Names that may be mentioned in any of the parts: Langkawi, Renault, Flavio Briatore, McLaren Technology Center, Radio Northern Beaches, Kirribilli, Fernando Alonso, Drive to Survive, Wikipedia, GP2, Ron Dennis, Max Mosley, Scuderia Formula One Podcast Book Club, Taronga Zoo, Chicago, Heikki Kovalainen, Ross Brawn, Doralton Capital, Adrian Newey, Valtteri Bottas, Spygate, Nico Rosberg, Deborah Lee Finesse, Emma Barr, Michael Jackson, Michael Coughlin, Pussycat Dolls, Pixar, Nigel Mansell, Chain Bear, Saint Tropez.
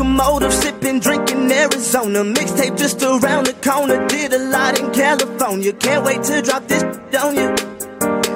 Motive, sipping, drinking Arizona. Mixtape just around the corner. Did a lot in California. Can't wait to drop this on you.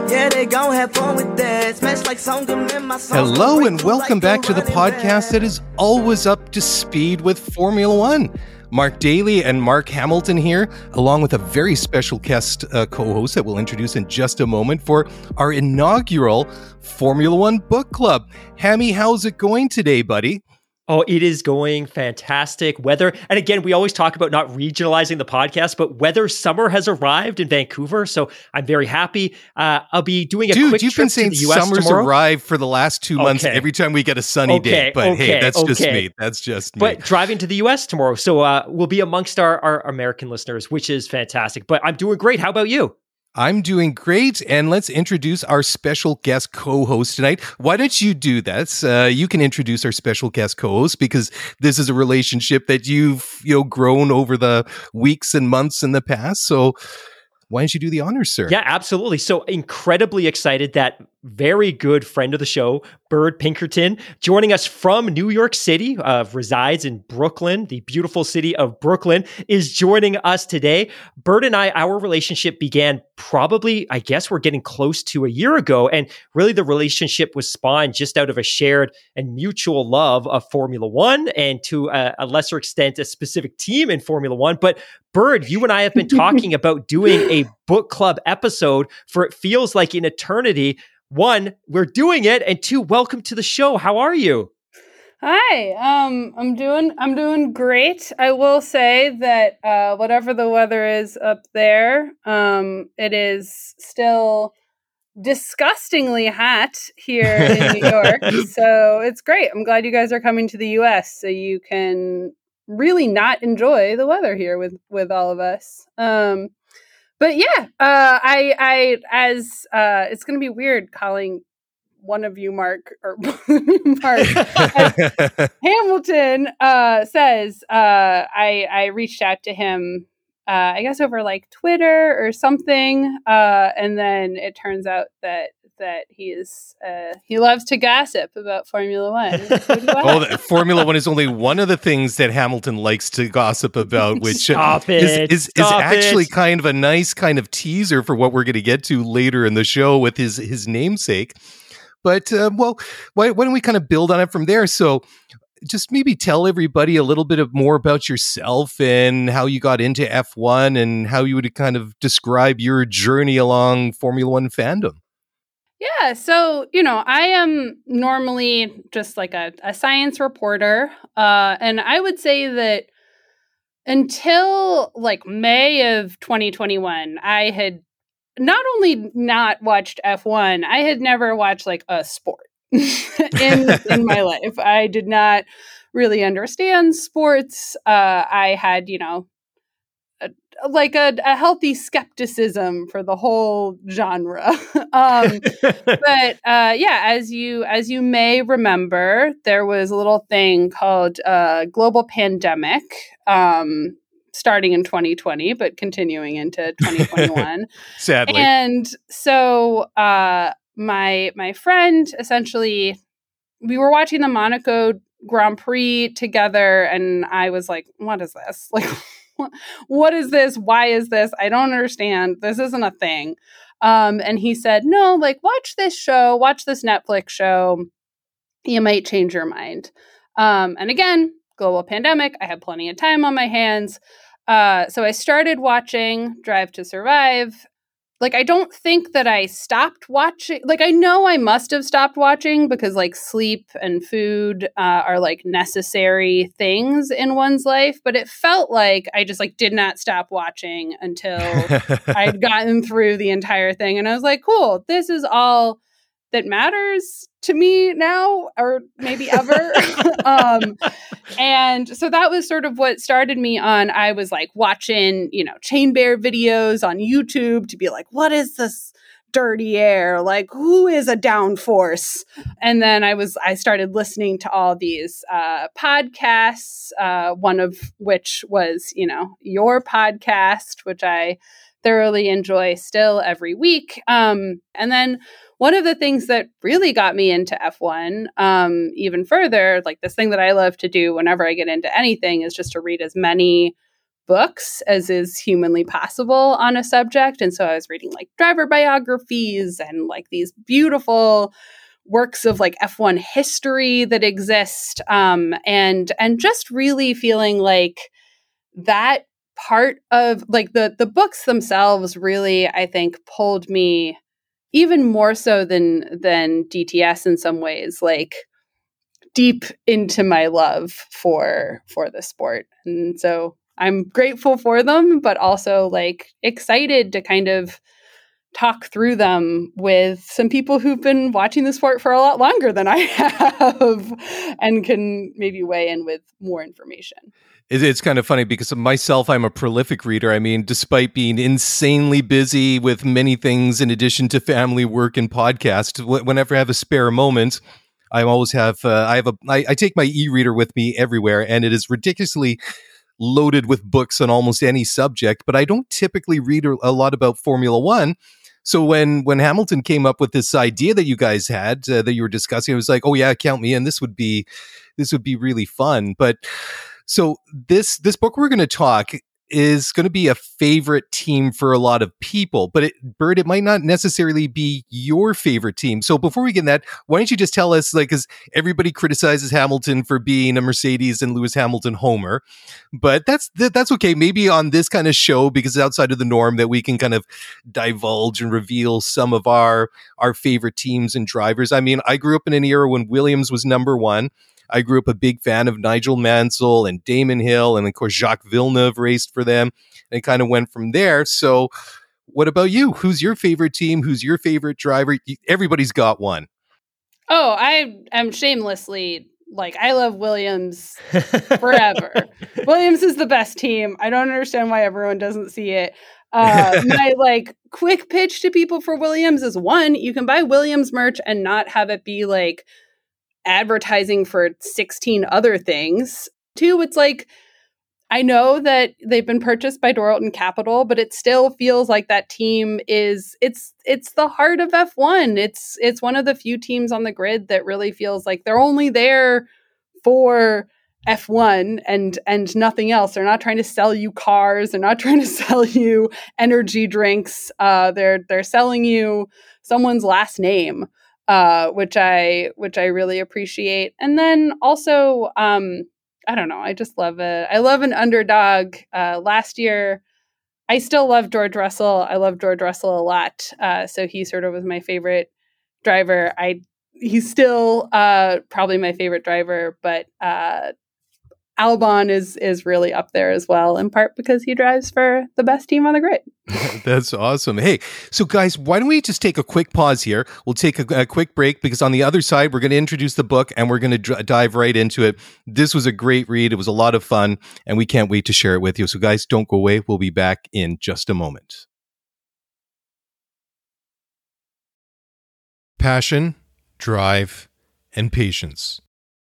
Yeah, they gon' have fun with that. Smash like song in my song. Hello and welcome back to the podcast that is always up to speed with Formula One. Mark Daly and Mark Hamilton here, along with a very special guest co-host that we'll introduce in just a moment for our inaugural Formula One book club. Hammy, how's it going today, buddy? Oh, it is going fantastic. Weather, and again, we always talk about not regionalizing the podcast, but weather summer has arrived in Vancouver, so I'm very happy. I'll be doing a quick trip to the U.S. tomorrow. Dude, you've been saying summer's arrived for the last 2 months every time we get a sunny day, but hey, that's just me. That's just me. But driving to the U.S. tomorrow, so we'll be amongst our American listeners, which is fantastic. But I'm doing great. How about you? I'm doing great, and let's introduce our special guest co-host tonight. Why don't you do that? You can introduce our special guest co-host, because this is a relationship that you've grown over the weeks and months in the past. So why don't you do the honors, sir? Yeah, absolutely. So incredibly excited that very good friend of the show, Bird Pinkerton, joining us from New York City, resides in Brooklyn, the beautiful city of Brooklyn, is joining us today. Bird and I, our relationship began probably, I guess we're getting close to a year ago, and really the relationship was spawned just out of a shared and mutual love of Formula One, and to a lesser extent, a specific team in Formula One. But Bird, you and I have been talking about doing a book club episode for, it feels like, an eternity. One, we're doing it, and two, welcome to the show. How are you? Hi, I'm doing great. I will say that whatever the weather is up there, it is still disgustingly hot here in New York, so it's great. I'm glad you guys are coming to the U.S. so you can really not enjoy the weather here with all of us. But yeah, I it's going to be weird calling one of you Mark, or Mark, as Hamilton says. I reached out to him, I guess over like Twitter or something, and then it turns out that he loves to gossip about Formula One. Formula One is only one of the things that Hamilton likes to gossip about, which is actually kind of a nice kind of teaser for what we're going to get to later in the show with his namesake. But why don't we kind of build on it from there? So just maybe tell everybody a little bit of more about yourself and how you got into F1 and how you would kind of describe your journey along Formula One fandom. Yeah, so, I am normally just like a science reporter, and I would say that until like May of 2021, I had not only not watched F1, I had never watched like a sport in my life. I did not really understand sports. I had, a healthy skepticism for the whole genre. But yeah, as you may remember, there was a little thing called global pandemic, starting in 2020, but continuing into 2021. Sadly. And so my friend, essentially, we were watching the Monaco Grand Prix together, and I was like, what is this? Like, what is this? Why is this? I don't understand. This isn't a thing. And he said, no, like, watch this Netflix show. You might change your mind. And again, global pandemic. I had plenty of time on my hands. So I started watching Drive to Survive. Like, I don't think that I stopped watching. Like, I know I must have stopped watching because, like, sleep and food are, like, necessary things in one's life. But it felt like I just, like, did not stop watching until I'd gotten through the entire thing. And I was like, cool, this is all that matters to me now, or maybe ever. And so that was sort of what started me on. I was like watching, you know, Chain Bear videos on YouTube to be like, what is this dirty air? Like, who is a downforce? And then I started listening to all these podcasts, one of which was, you know, your podcast, which I thoroughly enjoy still every week. And then one of the things that really got me into F1 even further, like this thing that I love to do whenever I get into anything, is just to read as many books as is humanly possible on a subject. And so I was reading like driver biographies and like these beautiful works of like F1 history that exist, and just really feeling like that part of like the books themselves really, I think, pulled me even more so than DTS in some ways, like deep into my love for the sport. And so I'm grateful for them, but also like excited to kind of talk through them with some people who've been watching the sport for a lot longer than I have and can maybe weigh in with more information. It's kind of funny because myself, I'm a prolific reader. I mean, despite being insanely busy with many things in addition to family, work, and podcasts, whenever I have a spare moment, I always have, I take my e-reader with me everywhere, and it is ridiculously loaded with books on almost any subject, but I don't typically read a lot about Formula One. So when Hamilton came up with this idea that you guys had, that you were discussing, I was like, oh yeah, count me in. This would be really fun. But so this book we're going to talk is going to be a favorite team for a lot of people, but Bird, it might not necessarily be your favorite team. So before we get in that, why don't you just tell us, like, because everybody criticizes Hamilton for being a Mercedes and Lewis Hamilton homer, but that's okay. Maybe on this kind of show, because it's outside of the norm, that we can kind of divulge and reveal some of our favorite teams and drivers. I mean, I grew up in an era when Williams was number one. I grew up a big fan of Nigel Mansell and Damon Hill, and of course Jacques Villeneuve raced for them, and it kind of went from there. So what about you? Who's your favorite team? Who's your favorite driver? Everybody's got one. Oh, I am shamelessly, like, I love Williams forever. Williams is the best team. I don't understand why everyone doesn't see it. My like quick pitch to people for Williams is, one, you can buy Williams merch and not have it be like advertising for 16 other things. Two, it's like, I know that they've been purchased by Doralton Capital, but it still feels like that team is, it's the heart of F1. It's one of the few teams on the grid that really feels like they're only there for F1 and nothing else. They're not trying to sell you cars. They're not trying to sell you energy drinks. They're selling you someone's last name, which I really appreciate. And then also, I don't know, I just love it. I love an underdog. Last year, I still love George Russell. I love George Russell a lot. So he sort of was my favorite driver. He's still probably my favorite driver, but Albon is really up there as well, in part because he drives for the best team on the grid. That's awesome. Hey, so guys, why don't we just take a quick pause here? We'll take a quick break, because on the other side, we're going to introduce the book and we're going to dive right into it. This was a great read. It was a lot of fun, and we can't wait to share it with you. So guys, don't go away. We'll be back in just a moment. Passion, drive, and patience.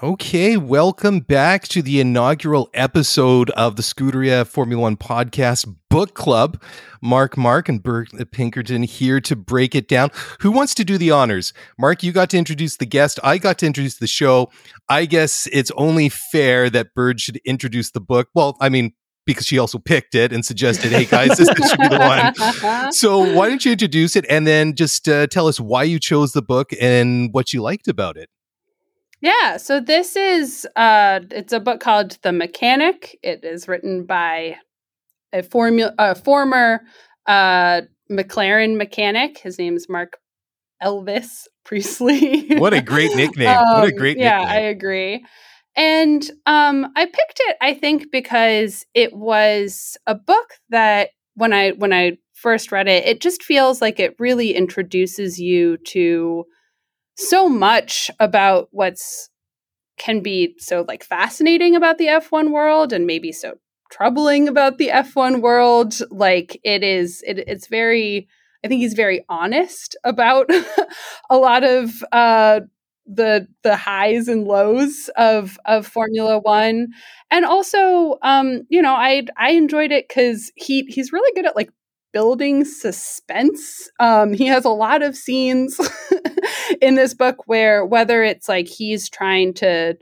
Okay, welcome back to the inaugural episode of the Scuderia Formula One Podcast Book Club. Mark, and Bird Pinkerton here to break it down. Who wants to do the honors? Mark, you got to introduce the guest. I got to introduce the show. I guess it's only fair that Bird should introduce the book. Well, I mean, because she also picked it and suggested, hey guys, this should be the one. So why don't you introduce it and then just tell us why you chose the book and what you liked about it. Yeah, so this is, it's a book called The Mechanic. It is written by a former McLaren mechanic. His name is Mark Elvis Priestley. What a great nickname. Yeah, I agree. And I picked it, I think, because it was a book that when I first read it, it just feels like it really introduces you to so much about can be so like fascinating about the F1 world and maybe so troubling about the F1 world. Like it's very, I think he's very honest about a lot of the highs and lows of Formula One. And also, I enjoyed it because he's really good at like building suspense. He has a lot of scenes in this book where whether it's like he's trying to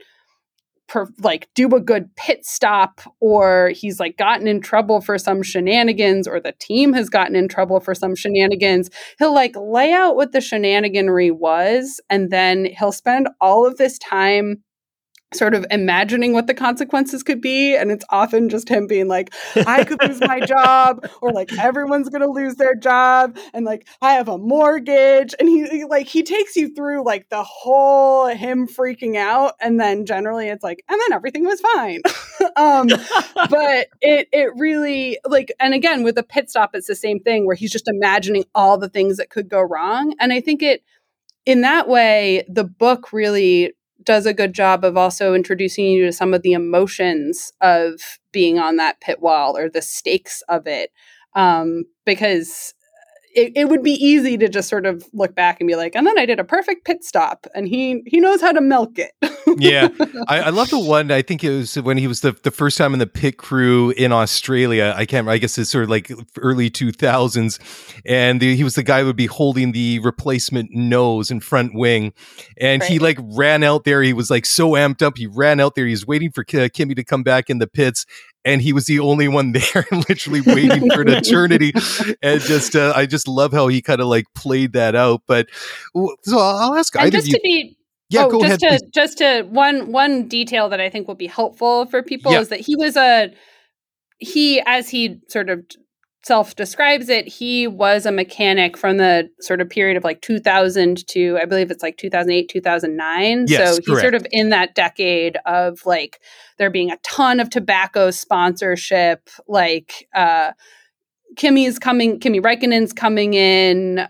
do a good pit stop, or he's like gotten in trouble for some shenanigans, or the team has gotten in trouble for some shenanigans, he'll like lay out what the shenaniganry was, and then he'll spend all of this time sort of imagining what the consequences could be. And it's often just him being like, I could lose my job, or like everyone's going to lose their job, and like I have a mortgage. And he takes you through like the whole him freaking out. And then generally it's like, and then everything was fine. But it really like, and again, with the pit stop, it's the same thing where he's just imagining all the things that could go wrong. And I think in that way, the book really does a good job of also introducing you to some of the emotions of being on that pit wall or the stakes of it. Because it would be easy to just sort of look back and be like, and then I did a perfect pit stop, and he knows how to milk it. Yeah. I love the one, I think it was when he was the first time in the pit crew in Australia. I guess it's sort of like early 2000s. And he was the guy who would be holding the replacement nose and front wing. And right. He like ran out there. He was like so amped up. He ran out there. He was waiting for Kimi to come back in the pits. And he was the only one there, literally waiting for an eternity. And just, I just love how he kind of like played that out. But so I'll ask. And just you, to be, yeah, oh, go just ahead. To, just to one detail that I think will be helpful for people is that he was as he sort of self-describes it, he was a mechanic from the sort of period of like 2000 to, I believe it's like 2008, 2009. Yes, so he's correct. Sort of in that decade of like, there being a ton of tobacco sponsorship, like Kimi Räikkönen's coming in,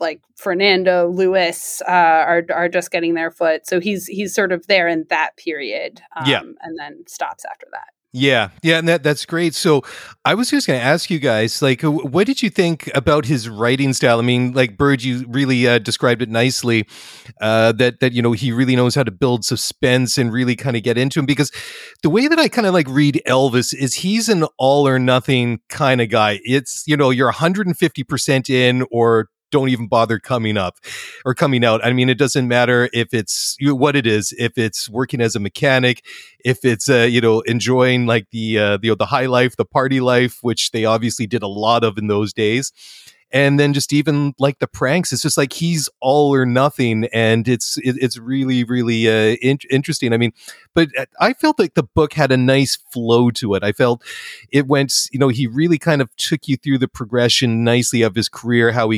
like Fernando, Lewis are just getting their foot. So he's sort of there in that period, and then stops after that. Yeah, and that's great. So I was just going to ask you guys, like, what did you think about his writing style? I mean, like, Bird, you really described it nicely, that you know, he really knows how to build suspense and really kind of get into him, because the way that I kind of like read Elvis is he's an all or nothing kind of guy. It's, you know, you're 150% in or don't even bother coming up or coming out. I mean, it doesn't matter if it's what it is, if it's working as a mechanic, if it's, enjoying like the high life, the party life, which they obviously did a lot of in those days. And then just even like the pranks, it's just like he's all or nothing. And it's really, really interesting. I mean, but I felt like the book had a nice flow to it. I felt it went, you know, he really kind of took you through the progression nicely of his career, how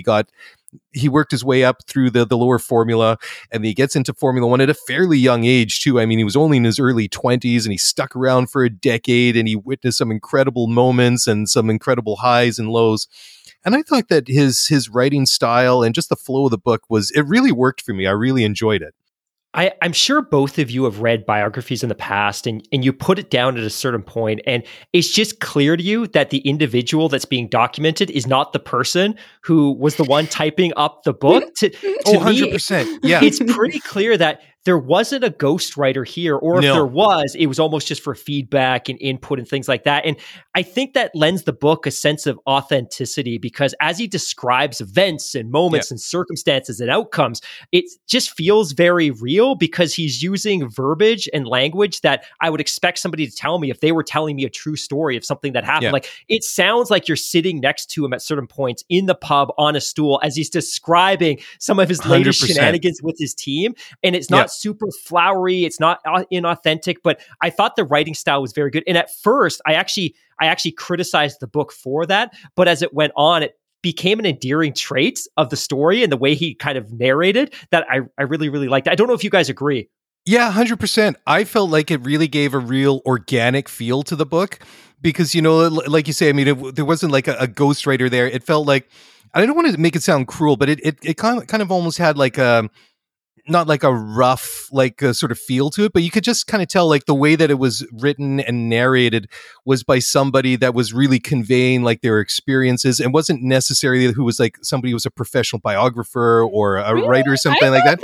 he worked his way up through the lower formula, and he gets into Formula One at a fairly young age too. I mean, he was only in his early 20s, and he stuck around for a decade, and he witnessed some incredible moments and some incredible highs and lows. And I thought that his writing style and just the flow of the book it really worked for me. I really enjoyed it. I'm sure both of you have read biographies in the past and you put it down at a certain point and it's just clear to you that the individual that's being documented is not the person who was the one typing up the book. To 100%. Me, yeah. It's pretty clear that there wasn't a ghostwriter here, or if there was, it was almost just for feedback and input and things like that. And I think that lends the book a sense of authenticity, because as he describes events and moments and circumstances and outcomes, it just feels very real, because he's using verbiage and language that I would expect somebody to tell me if they were telling me a true story of something that happened. Yeah. Like, it sounds like you're sitting next to him at certain points in the pub on a stool as he's describing some of his latest 100%. Shenanigans with his team. And it's not super flowery, it's not inauthentic, but I thought the writing style was very good. And at first I actually criticized the book for that, but as it went on, it became an endearing trait of the story and the way he kind of narrated that I really, really liked. I don't know if you guys agree. Yeah, 100%. I felt like it really gave a real organic feel to the book, because, you know, like you say, I mean, there wasn't like a ghostwriter there. It felt like, I don't want to make it sound cruel, but it kind of almost had like a, not like a rough, like a sort of feel to it, but you could just kind of tell like the way that it was written and narrated was by somebody that was really conveying like their experiences, and wasn't necessarily who was like somebody who was a professional biographer or a writer or something like that.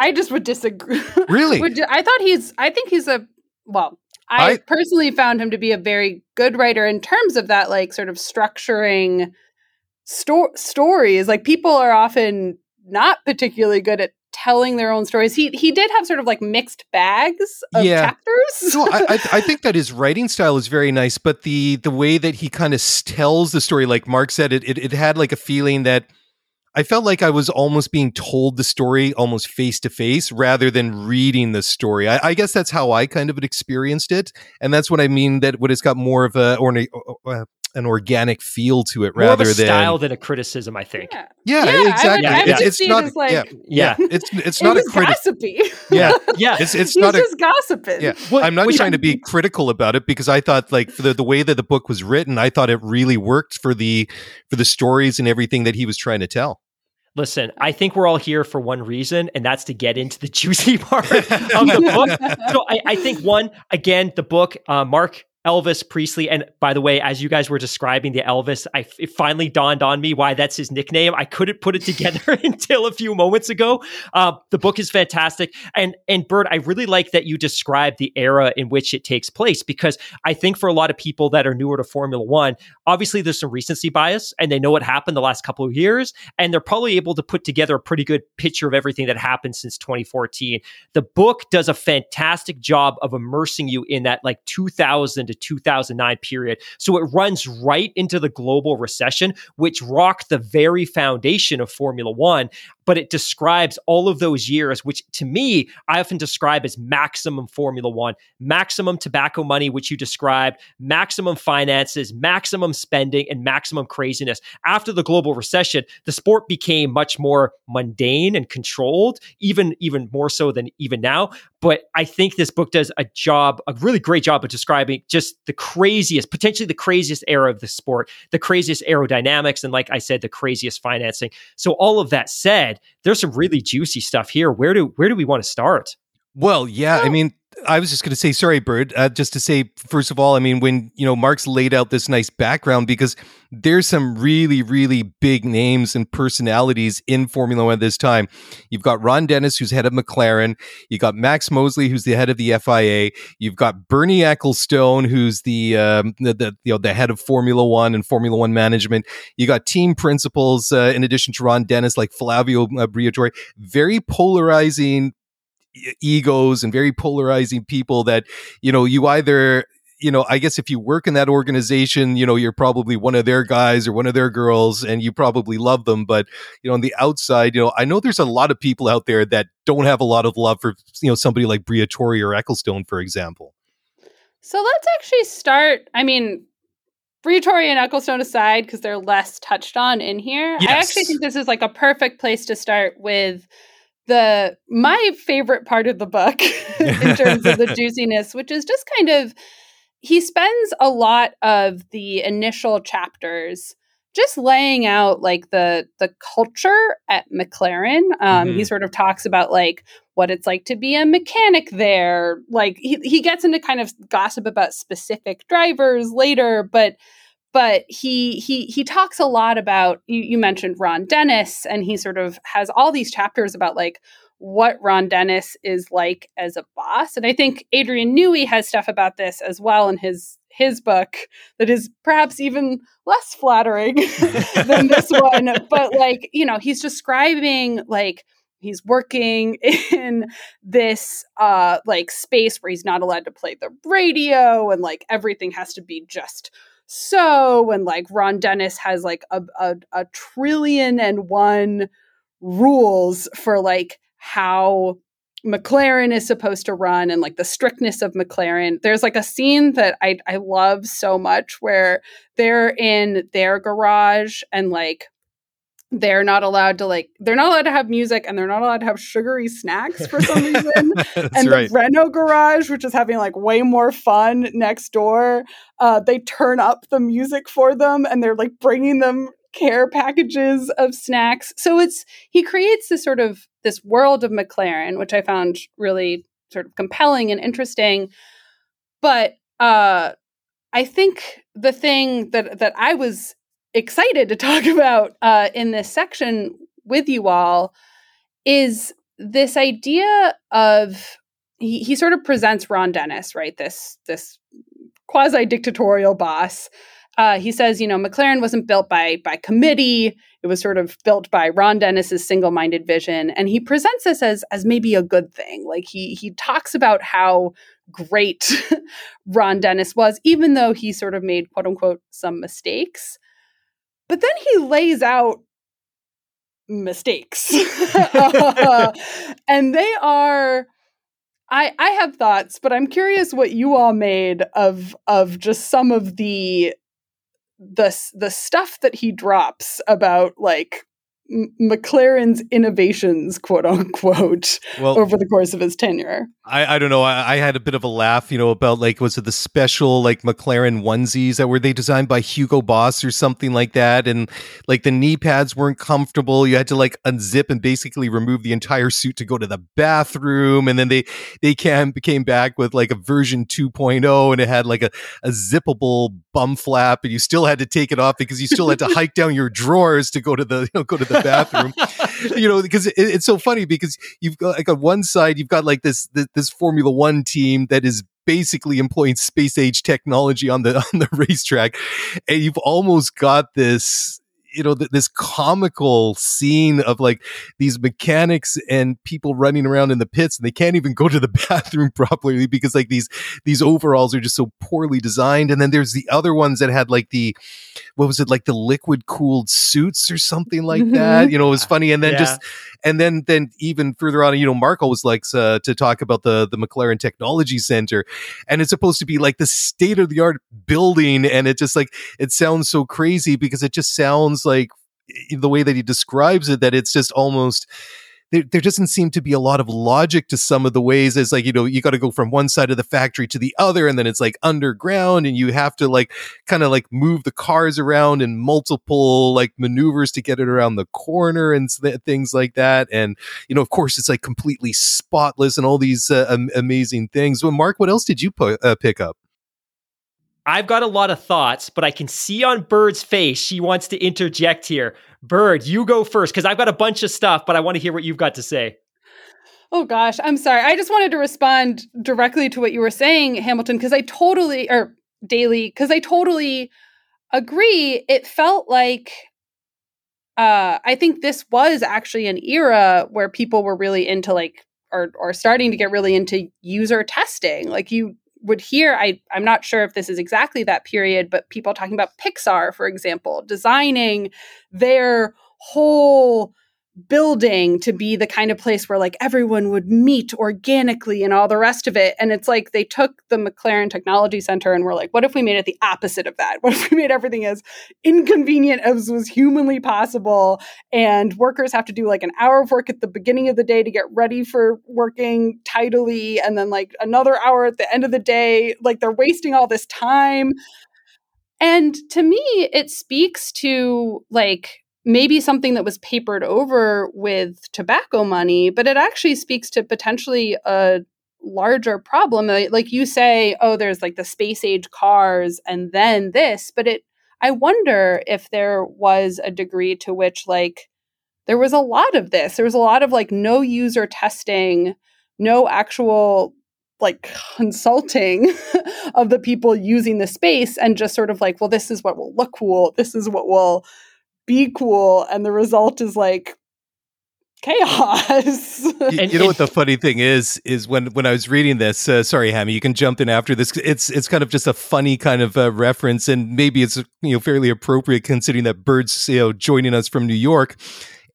I just would disagree. Really? I personally found him to be a very good writer in terms of that, like sort of structuring stories. Like, people are often not particularly good at telling their own stories. He did have sort of like mixed bags of chapters. No, I think that his writing style is very nice, but the way that he kind of tells the story, like Mark said, it had like a feeling that I felt like I was almost being told the story almost face to face rather than reading the story. I guess that's how I kind of experienced it. And that's what I mean, that what it's got more of an organic feel to it, rather than style than a criticism, I think. Yeah, exactly. It's not a gossipy. It's not just gossiping. Yeah. I'm not trying to be critical about it, because I thought like the way that the book was written, I thought it really worked for the stories and everything that he was trying to tell. Listen, I think we're all here for one reason, and that's to get into the juicy part of the book. So I think the book, Mark Elvis Priestley. And by the way, as you guys were describing the Elvis, it finally dawned on me why that's his nickname. I couldn't put it together until a few moments ago. The book is fantastic. And Bird, I really like that you describe the era in which it takes place, because I think for a lot of people that are newer to Formula One, obviously there's some recency bias and they know what happened the last couple of years. And they're probably able to put together a pretty good picture of everything that happened since 2014. The book does a fantastic job of immersing you in that like 2000 to 2009 period. So it runs right into the global recession, which rocked the very foundation of Formula One. But it describes all of those years, which to me, I often describe as maximum Formula One, maximum tobacco money, which you described, maximum finances, maximum spending, and maximum craziness. After the global recession, the sport became much more mundane and controlled, even more so than even now. But I think this book does a really great job of describing just the craziest, potentially the craziest era of the sport, the craziest aerodynamics, and like I said, the craziest financing. So all of that said, there's some really juicy stuff here. Where do we want to start? Well, yeah, I mean, I was just going to say, sorry, Bird, just to say, first of all, I mean, when, you know, Mark's laid out this nice background, because there's some really, really big names and personalities in Formula One at this time. You've got Ron Dennis, who's head of McLaren. You got Max Mosley, who's the head of the FIA. You've got Bernie Ecclestone, who's the head of Formula One and Formula One management. You got team principals, in addition to Ron Dennis, like Flavio Briatore. Very polarizing egos and very polarizing people that, you know, you either, you know, I guess if you work in that organization, you know, you're probably one of their guys or one of their girls and you probably love them. But, you know, on the outside, you know, I know there's a lot of people out there that don't have a lot of love for, you know, somebody like Briatore or Ecclestone, for example. So let's actually start. I mean, Briatore and Ecclestone aside, because they're less touched on in here. Yes. I actually think this is like a perfect place to start with my favorite part of the book in terms of the juiciness, which is just kind of he spends a lot of the initial chapters just laying out like the culture at McLaren. He sort of talks about like what it's like to be a mechanic there. Like he gets into kind of gossip about specific drivers later, but he talks a lot about, you mentioned Ron Dennis, and he sort of has all these chapters about like what Ron Dennis is like as a boss. And I think Adrian Newey has stuff about this as well in his book that is perhaps even less flattering than this one. But like, you know, he's describing like he's working in this like space where he's not allowed to play the radio, and like everything has to be just so, and like Ron Dennis has like a 1,000,000,001 rules for like how McLaren is supposed to run and like the strictness of McLaren. There's like a scene that I love so much where they're in their garage and like they're not allowed to have music, and they're not allowed to have sugary snacks for some reason. And right. The Renault garage, which is having like way more fun next door, they turn up the music for them, and they're like bringing them care packages of snacks. So he creates this sort of this world of McLaren, which I found really sort of compelling and interesting. But I think the thing that I was excited to talk about in this section with you all is this idea of he sort of presents Ron Dennis, right? This quasi-dictatorial boss. He says, you know, McLaren wasn't built by committee. It was sort of built by Ron Dennis's single-minded vision. And he presents this as maybe a good thing. Like he talks about how great Ron Dennis was, even though he sort of made, quote unquote, some mistakes. But then he lays out mistakes. And they are... I have thoughts, but I'm curious what you all made of just some of the stuff that he drops about like McLaren's innovations, quote unquote, over the course of his tenure. I don't know. I had a bit of a laugh, you know, about like, was it the special like McLaren onesies that were they designed by Hugo Boss or something like that? And like the knee pads weren't comfortable. You had to like unzip and basically remove the entire suit to go to the bathroom. And then they came back with like a version 2.0, and it had like a zippable bum flap, and you still had to take it off because you still had to hike down your drawers to go to the bathroom. You know, because it's so funny, because you've got like on one side you've got like this Formula One team that is basically employing space age technology on the racetrack, and you've almost got this, you know, this comical scene of like these mechanics and people running around in the pits, and they can't even go to the bathroom properly because like these overalls are just so poorly designed. And then there's the other ones that had like the liquid cooled suits or something like that. You know, it was funny. And then and then even further on, you know, Marco was like to talk about the McLaren Technology Center, and it's supposed to be like the state of the art building, and it just like it sounds so crazy because it just sounds like the way that he describes it, that it's just almost there doesn't seem to be a lot of logic to some of the ways. It's like, you know, you got to go from one side of the factory to the other, and then it's like underground, and you have to like kind of like move the cars around in multiple like maneuvers to get it around the corner and things like that. And, you know, of course it's like completely spotless and all these amazing things. Well, Mark, what else did you pick up? I've got a lot of thoughts, but I can see on Bird's face she wants to interject here. Bird, you go first, because I've got a bunch of stuff, but I want to hear what you've got to say. Oh, gosh. I'm sorry. I just wanted to respond directly to what you were saying, Hamilton, because I totally agree. It felt like I think this was actually an era where people were really into like, or starting to get really into user testing. Like you would hear, I'm not sure if this is exactly that period, but people talking about Pixar, for example, designing their whole building to be the kind of place where like everyone would meet organically and all the rest of it. And it's like they took the McLaren Technology Center and were like, what if we made it the opposite of that? What if we made everything as inconvenient as was humanly possible? And workers have to do like an hour of work at the beginning of the day to get ready for working tidily. And then like another hour at the end of the day, like they're wasting all this time. And to me, it speaks to like, maybe something that was papered over with tobacco money, but it actually speaks to potentially a larger problem. Like you say, oh, there's like the space age cars and then this, but I wonder if there was a degree to which like there was a lot of this. There was a lot of like no user testing, no actual like consulting of the people using the space and just sort of like, well, this is what will look cool. This is what will be cool, and the result is like chaos. You know what the funny thing is when I was reading this, sorry Hammy, you can jump in after this, it's kind of just a funny kind of reference, and maybe it's, you know, fairly appropriate considering that Bird's, you know, joining us from New York.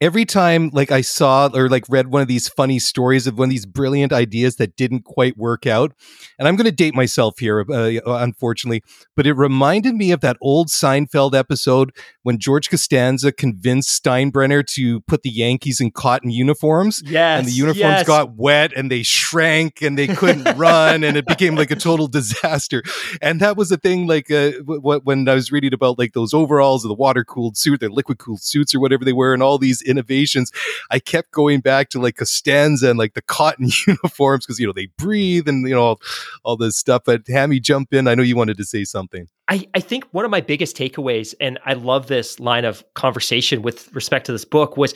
Every time like I saw or like read one of these funny stories of one of these brilliant ideas that didn't quite work out, and I'm going to date myself here, unfortunately, but it reminded me of that old Seinfeld episode when George Costanza convinced Steinbrenner to put the Yankees in cotton uniforms. Yes, and the uniforms got wet and they shrank and they couldn't run and it became like a total disaster. And that was the thing, like when I was reading about like those overalls or the water-cooled suit, the liquid-cooled suits or whatever they were and all these innovations, I kept going back to like Costanza and like the cotton uniforms because, you know, they breathe and, you know, all this stuff. But Hammy, jump in. I know you wanted to say something. I think one of my biggest takeaways, and I love this line of conversation with respect to this book, was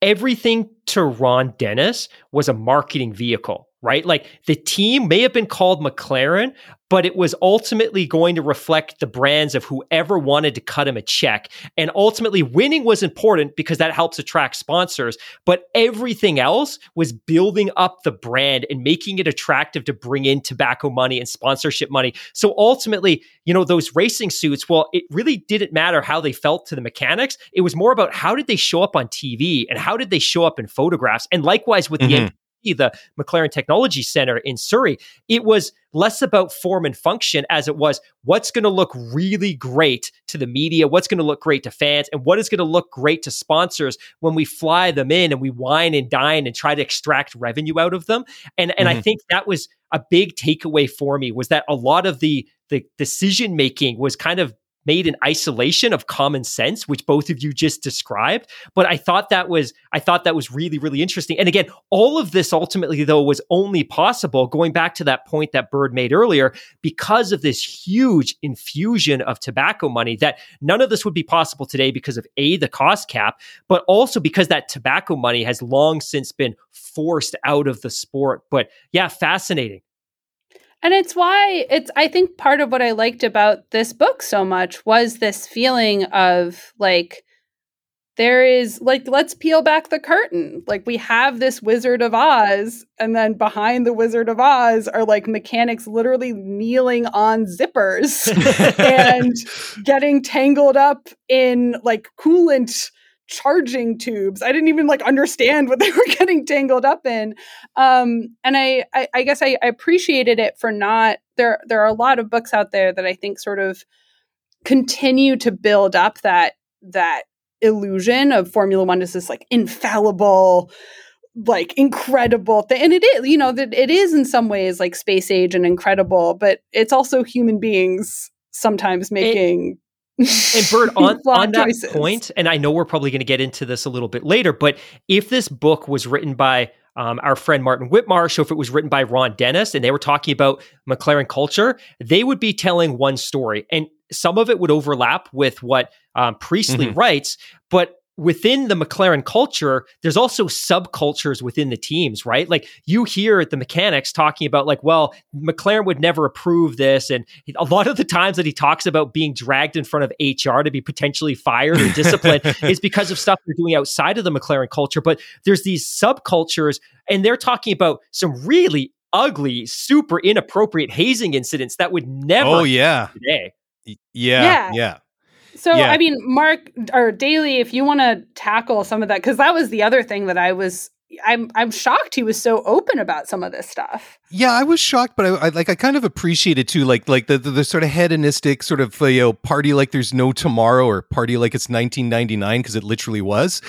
everything to Ron Dennis was a marketing vehicle, right? Like the team may have been called McLaren, but it was ultimately going to reflect the brands of whoever wanted to cut him a check. And ultimately winning was important because that helps attract sponsors, but everything else was building up the brand and making it attractive to bring in tobacco money and sponsorship money. So ultimately, you know, those racing suits, well, it really didn't matter how they felt to the mechanics. It was more about how did they show up on TV and how did they show up in photographs. And likewise with the McLaren Technology Center in Surrey, it was less about form and function as it was what's going to look really great to the media, what's going to look great to fans, and what is going to look great to sponsors when we fly them in and we wine and dine and try to extract revenue out of them. And I think that was a big takeaway for me, was that a lot of the decision making was kind of made in isolation of common sense, which both of you just described. But I thought that was really, really interesting. And again, all of this ultimately though was only possible, going back to that point that Bird made earlier, because of this huge infusion of tobacco money, that none of this would be possible today because of A, the cost cap, but also because that tobacco money has long since been forced out of the sport. But yeah, fascinating. And it's why I think part of what I liked about this book so much was this feeling of like, there is like, let's peel back the curtain. Like we have this Wizard of Oz, and then behind the Wizard of Oz are like mechanics literally kneeling on zippers and getting tangled up in like coolant charging tubes. I didn't even like understand what they were getting tangled up in. And I guess I appreciated it for not, there are a lot of books out there that I think sort of continue to build up that illusion of Formula One is this like infallible, like incredible thing. And it is, you know, that it is in some ways like space age and incredible, but it's also human beings sometimes making and Bird, on that point, and I know we're probably going to get into this a little bit later, but if this book was written by our friend Martin Whitmarsh, or if it was written by Ron Dennis, and they were talking about McLaren culture, they would be telling one story. And some of it would overlap with what Priestley writes, but within the McLaren culture, there's also subcultures within the teams, right? Like you hear the mechanics talking about like, well, McLaren would never approve this. And a lot of the times that he talks about being dragged in front of HR to be potentially fired or disciplined is because of stuff they're doing outside of the McLaren culture. But there's these subcultures and they're talking about some really ugly, super inappropriate hazing incidents that would never happen today. Yeah. So, yeah. I mean, Mark or Daly, if you want to tackle some of that, because that was the other thing that I'm shocked he was so open about some of this stuff. Yeah, I was shocked, but I kind of appreciate it too. Like the sort of hedonistic sort of, you know, party like there's no tomorrow, or party like it's 1999, because it literally was.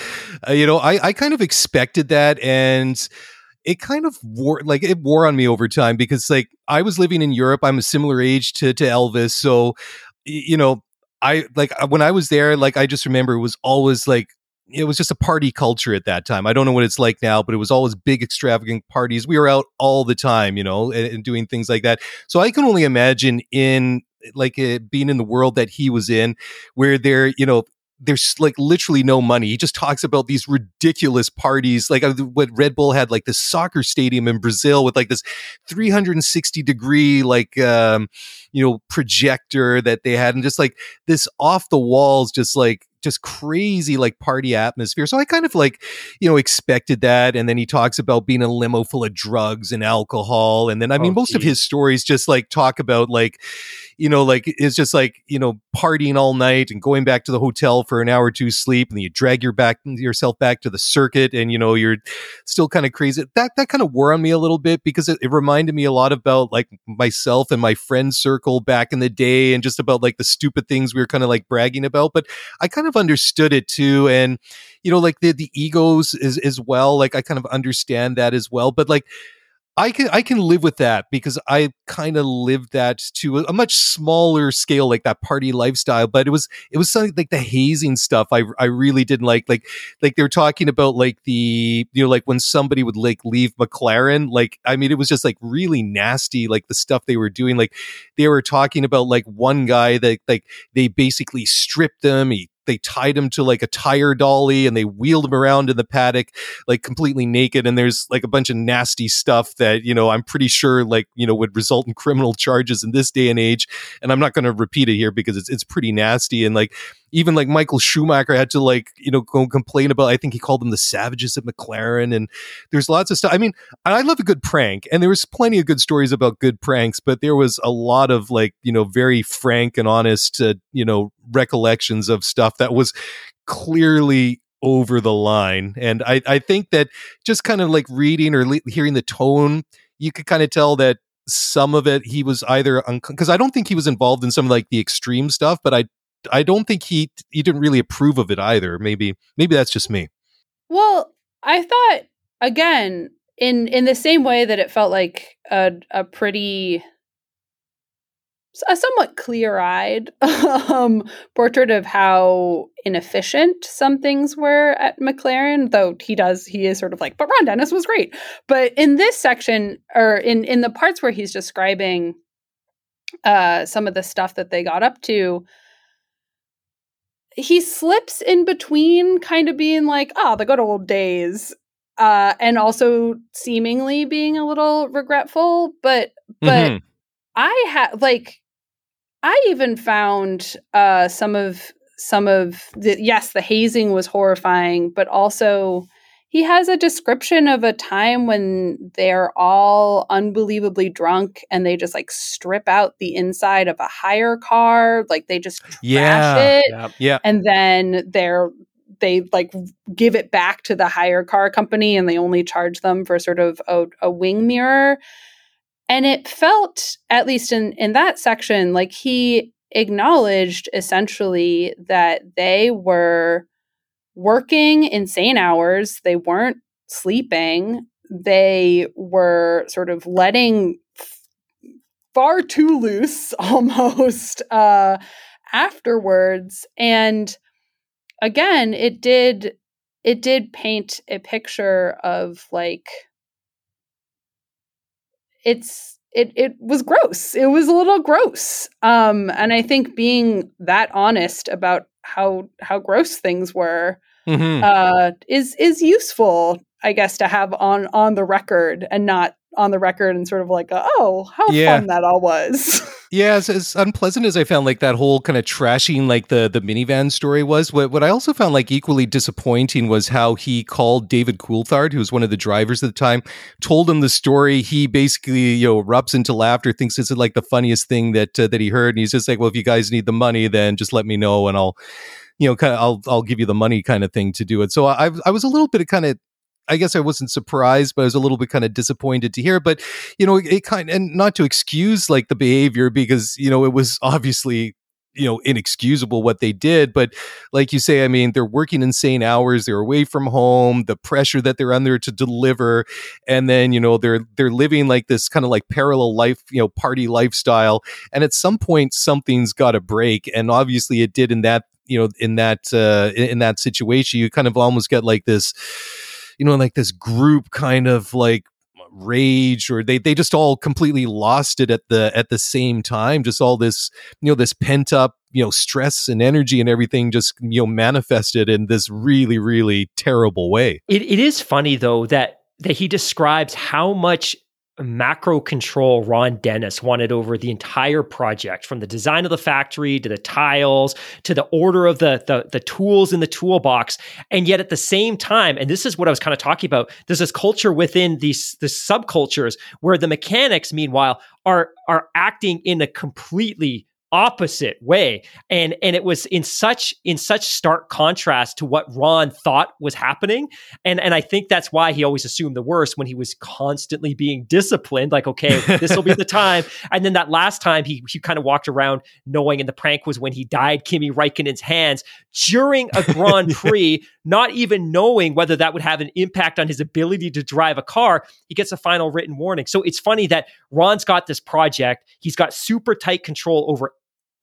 I kind of expected that, and it kind of wore on me over time, because like I was living in Europe. I'm a similar age to Elvis, so you know, I like when I was there, like I just remember it was always like, it was just a party culture at that time. I don't know what it's like now, but it was always big, extravagant parties. We were out all the time, you know, and doing things like that. So I can only imagine in like being in the world that he was in, where there, you know, there's like literally no money. He just talks about these ridiculous parties. Like what Red Bull had, like this soccer stadium in Brazil with like this 360 degree, like, you know, projector that they had, and just like this off the walls, just crazy like party atmosphere. So I kind of like, you know, expected that. And then he talks about being in a limo full of drugs and alcohol. And then, I mean, most of his stories just like talk about like, you know, like it's just like, you know, partying all night and going back to the hotel for an hour or two sleep. And then you drag yourself back to the circuit, and, you know, you're still kind of crazy. That kind of wore on me a little bit, because it reminded me a lot about like myself and my friend circle back in the day, and just about like the stupid things we were kind of like bragging about. But I kind of understood it too, and you know, like the egos as well, like I kind of understand that as well, but like I can live with that, because I kind of lived that to a much smaller scale, like that party lifestyle. But it was something like the hazing stuff I really didn't like they were talking about like the, you know, like when somebody would like leave McLaren, like, I mean, it was just like really nasty, like the stuff they were doing. Like they were talking about like one guy that like they basically stripped them. They tied him to like a tire dolly, and they wheeled him around in the paddock, like completely naked. And there's like a bunch of nasty stuff that, you know, I'm pretty sure like, you know, would result in criminal charges in this day and age. And I'm not going to repeat it here, because it's pretty nasty. And like, even like Michael Schumacher had to like, you know, go complain about, I think he called them the savages at McLaren. And there's lots of stuff. I mean, I love a good prank, and there was plenty of good stories about good pranks, but there was a lot of like, you know, very frank and honest, you know, recollections of stuff that was clearly over the line. And I think that just kind of like reading or hearing the tone, you could kind of tell that some of it, he was either, because I don't think he was involved in some of like the extreme stuff, but I don't think he didn't really approve of it either. Maybe that's just me. Well, I thought, again, in the same way that it felt like a somewhat clear-eyed portrait of how inefficient some things were at McLaren, though he is sort of like, but Ron Dennis was great. But in this section, or in the parts where he's describing some of the stuff that they got up to, he slips in between kind of being like, the good old days, and also seemingly being a little regretful. But I had like, I even found some of the, yes, the hazing was horrifying, but also he has a description of a time when they're all unbelievably drunk, and they just like strip out the inside of a hire car. Like they just trash it. Yeah. And then they like give it back to the hire car company, and they only charge them for sort of a wing mirror. And it felt, at least in that section, like he acknowledged essentially that they were working insane hours. They weren't sleeping. They were sort of letting far too loose almost afterwards. And again, it did paint a picture of like, it was gross. It was a little gross. And I think being that honest about how gross things were is useful I guess, to have on the record and not on the record and sort of like, fun that all was. Yeah, as unpleasant as I found like that whole kind of trashing like the minivan story was, what I also found like equally disappointing was how he called David Coulthard, who was one of the drivers at the time, told him the story. He basically, erupts into laughter, thinks this is like the funniest thing that he heard. And he's just like, well, if you guys need the money, then just let me know and I'll, kind of, I'll give you the money kind of thing to do it. So I was a little bit of kind of, I guess I wasn't surprised, but I was a little bit kind of disappointed to hear. But, it kind of, and not to excuse like the behavior, because, it was obviously, inexcusable what they did. But like you say, I mean, they're working insane hours. They're away from home, the pressure that they're under to deliver. And then, they're living like this kind of like parallel life, party lifestyle. And at some point, something's got to break. And obviously it did in that, in that situation. You kind of almost get like this, like this group kind of like rage, or they just all completely lost it at the same time. Just all this, this pent up, stress and energy and everything just, manifested in this really, really terrible way. It is funny though, that he describes how much macro control Ron Dennis wanted over the entire project, from the design of the factory to the tiles to the order of the tools in the toolbox. And yet at the same time, and this is what I was kind of talking about, there's this culture within the subcultures where the mechanics, meanwhile, are acting in a completely opposite way. And it was in such stark contrast to what Ron thought was happening. And I think that's why he always assumed the worst when he was constantly being disciplined, like, okay, this will be the time. And then that last time he kind of walked around knowing, and the prank was when he dyed Kimi Räikkönen's hands during a Grand Prix, not even knowing whether that would have an impact on his ability to drive a car. He gets a final written warning. So it's funny that Ron's got this project. He's got super tight control over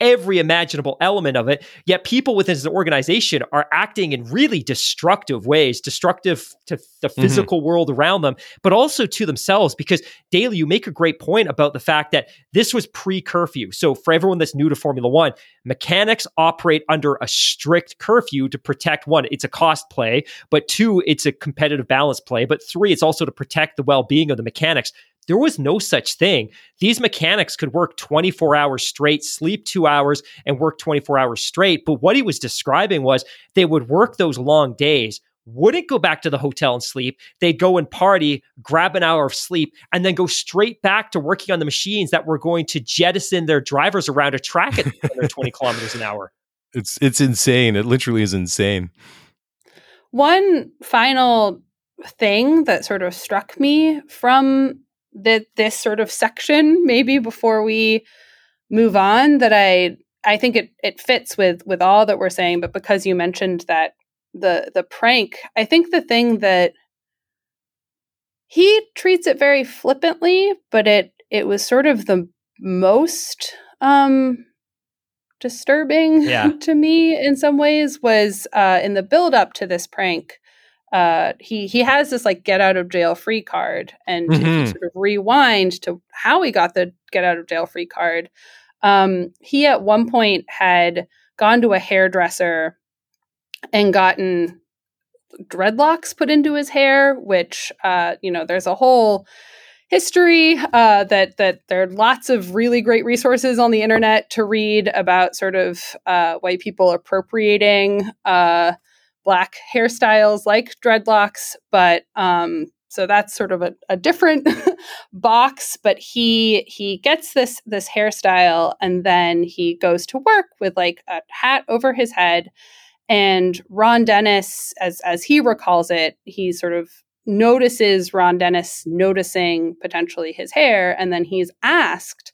every imaginable element of it, yet people within his organization are acting in really destructive ways, destructive to the physical world around them, but also to themselves, because Daly, you make a great point about the fact that this was pre-curfew. So for everyone that's new to Formula One, mechanics operate under a strict curfew to protect, one, it's a cost play, but two, it's a competitive balance play, but three, it's also to protect the well-being of the mechanics. There was no such thing. These mechanics could work 24 hours straight, sleep 2 hours, and work 24 hours straight. But what he was describing was they would work those long days, wouldn't go back to the hotel and sleep. They'd go and party, grab an hour of sleep, and then go straight back to working on the machines that were going to jettison their drivers around a track at 120 kilometers an hour. It's insane. It literally is insane. One final thing that sort of struck me from this sort of section, maybe before we move on, that I think it fits with all that we're saying, but because you mentioned that the prank, I think the thing that he treats it very flippantly, but it was sort of the most disturbing to me in some ways was in the build up to this prank. He has this like get out of jail free card, and if you sort of rewind to how he got the get out of jail free card, he at one point had gone to a hairdresser and gotten dreadlocks put into his hair, which, there's a whole history that there are lots of really great resources on the internet to read about sort of white people appropriating Black hairstyles like dreadlocks, but so that's sort of a different box. But he gets this hairstyle, and then he goes to work with like a hat over his head. And Ron Dennis, as he recalls it, he sort of notices Ron Dennis noticing potentially his hair, and then he's asked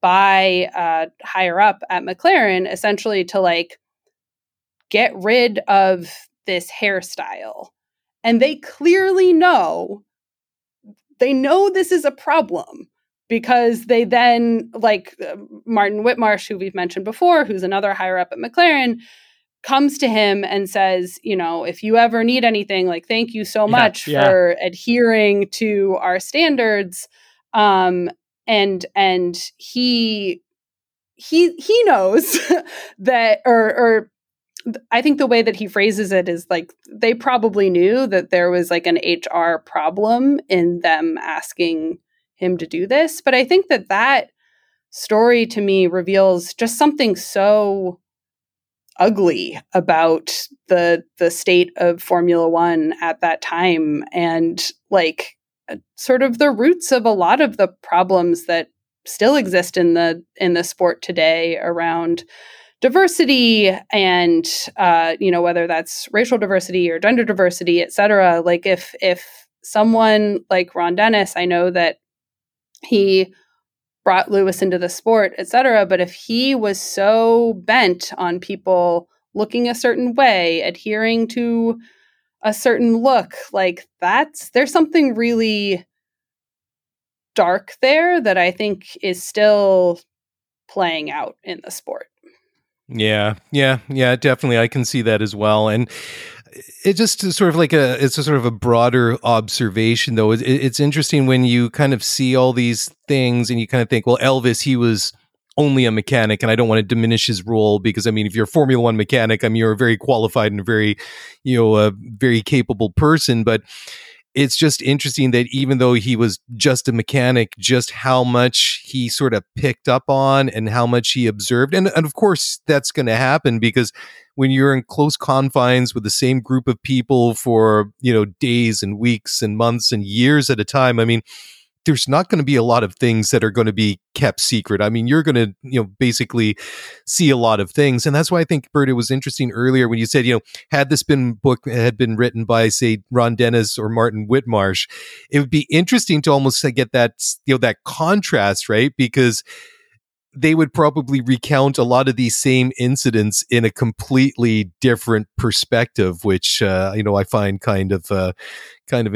by higher up at McLaren essentially to like get rid of this hairstyle. And they clearly know this is a problem, because they then, like Martin Whitmarsh, who we've mentioned before, who's another higher up at McLaren, comes to him and says, if you ever need anything, like, thank you so much for adhering to our standards. And he knows that, or I think the way that he phrases it is like they probably knew that there was like an HR problem in them asking him to do this. But I think that that story to me reveals just something so ugly about the state of Formula One at that time, and like sort of the roots of a lot of the problems that still exist in the sport today around diversity and, you know, whether that's racial diversity or gender diversity, et cetera. Like if someone like Ron Dennis, I know that he brought Lewis into the sport, et cetera, but if he was so bent on people looking a certain way, adhering to a certain look, like that's, there's something really dark there that I think is still playing out in the sport. Yeah, definitely. I can see that as well. And it just sort of like it's a sort of a broader observation, though. It's interesting when you kind of see all these things and you kind of think, well, Elvis, he was only a mechanic, and I don't want to diminish his role because, I mean, if you're a Formula One mechanic, I mean, you're a very qualified and very, you know, a very capable person. But it's just interesting that even though he was just a mechanic, just how much he sort of picked up on and how much he observed. And of course, that's going to happen because when you're in close confines with the same group of people for, you know, days and weeks and months and years at a time, I mean, there's not going to be a lot of things that are going to be kept secret. I mean, you're going to, you know, basically see a lot of things. And that's why I think, Bert, it was interesting earlier when you said, you know, had this been book had been written by, say, Ron Dennis or Martin Whitmarsh, it would be interesting to almost get that, you know, that contrast, right? Because they would probably recount a lot of these same incidents in a completely different perspective, which, you know, I find kind of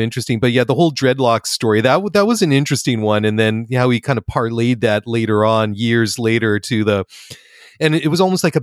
interesting. But yeah, the whole dreadlocks story, that was an interesting one. And then how he kind of parlayed that later on, years later, to the, and it was almost like a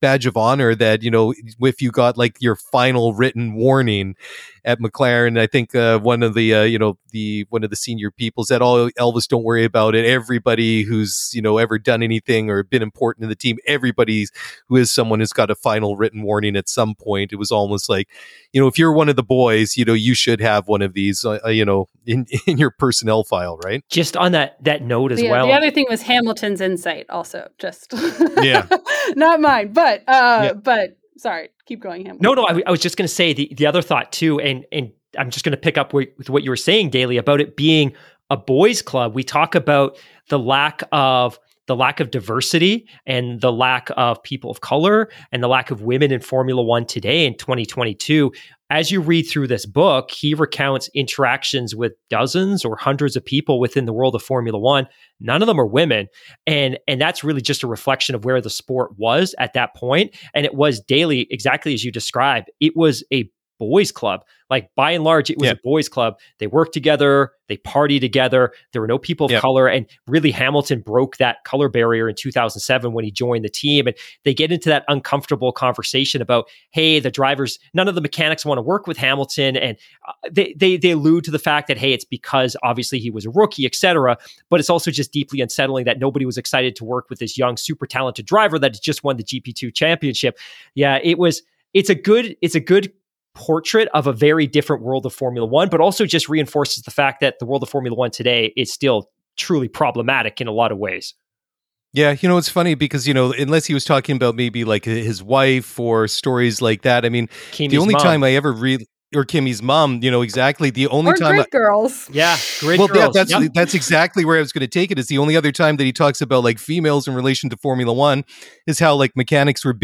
badge of honor that, you know, if you got like your final written warning at McLaren, I think one of the, you know, the one of the senior people said, "Oh, Elvis, don't worry about it. Everybody who's, you know, ever done anything or been important to the team, everybody who is someone who's got a final written warning at some point." It was almost like, you know, if you're one of the boys, you know, you should have one of these, you know, in your personnel file, right? Just on that note as well. The other thing was Hamilton's insight, also. Just yeah, not mine, but yeah. But sorry. Keep going, Hamilton. No, I was just going to say the other thought too, and I'm just going to pick up with what you were saying, Daley, about it being a boys' club. We talk about the lack of diversity and the lack of people of color and the lack of women in Formula One today in 2022. As you read through this book, he recounts interactions with dozens or hundreds of people within the world of Formula One. None of them are women. And that's really just a reflection of where the sport was at that point. And it was, daily, exactly as you described. It was a boys' club. Like by and large, it was a boys' club. They worked together. They partied together. There were no people of color. And really, Hamilton broke that color barrier in 2007 when he joined the team. And they get into that uncomfortable conversation about, hey, the drivers, none of the mechanics want to work with Hamilton. And they allude to the fact that, hey, it's because obviously he was a rookie, et cetera. But it's also just deeply unsettling that nobody was excited to work with this young, super talented driver that just won the GP2 championship. Yeah, it's a good portrait of a very different world of Formula One, but also just reinforces the fact that the world of Formula One today is still truly problematic in a lot of ways. Yeah, you know, it's funny because, you know, unless he was talking about maybe like his wife or stories like that, I mean, Kimi's the only mom. Time I ever read, or Kimi's mom, you know, exactly the only or time. Grid girls. Yeah, Grid girls. Well, that's exactly where I was going to take it. Is the only other time that he talks about like females in relation to Formula One is how like mechanics were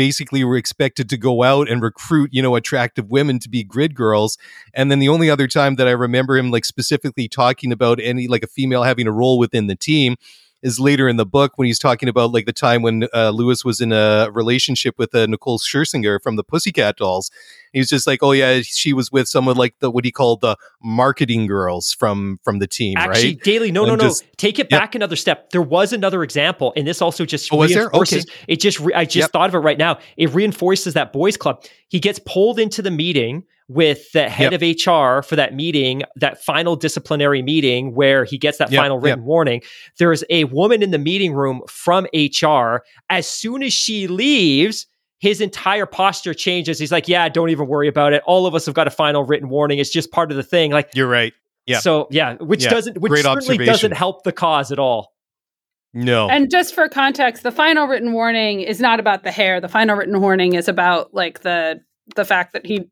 expected to go out and recruit, you know, attractive women to be grid girls. And then the only other time that I remember him like specifically talking about any like a female having a role within the team is later in the book when he's talking about like the time when Lewis was in a relationship with Nicole Scherzinger from the Pussycat Dolls. He was just like, oh yeah, she was with someone like the, what he called the marketing girls from the team. Actually, right? Daley, no. Take it back another step. There was another example. And this also just reinforces. Okay. It just, I just thought of it right now. It reinforces that boys' club. He gets pulled into the meeting with the head of HR for that meeting, that final disciplinary meeting where he gets that final written warning. There is a woman in the meeting room from HR. As soon as she leaves, his entire posture changes. He's like, yeah, don't even worry about it. All of us have got a final written warning. It's just part of the thing. Like, you're right. Yeah. So yeah, which certainly doesn't help the cause at all. No. And just for context, the final written warning is not about the hair. The final written warning is about like the fact that he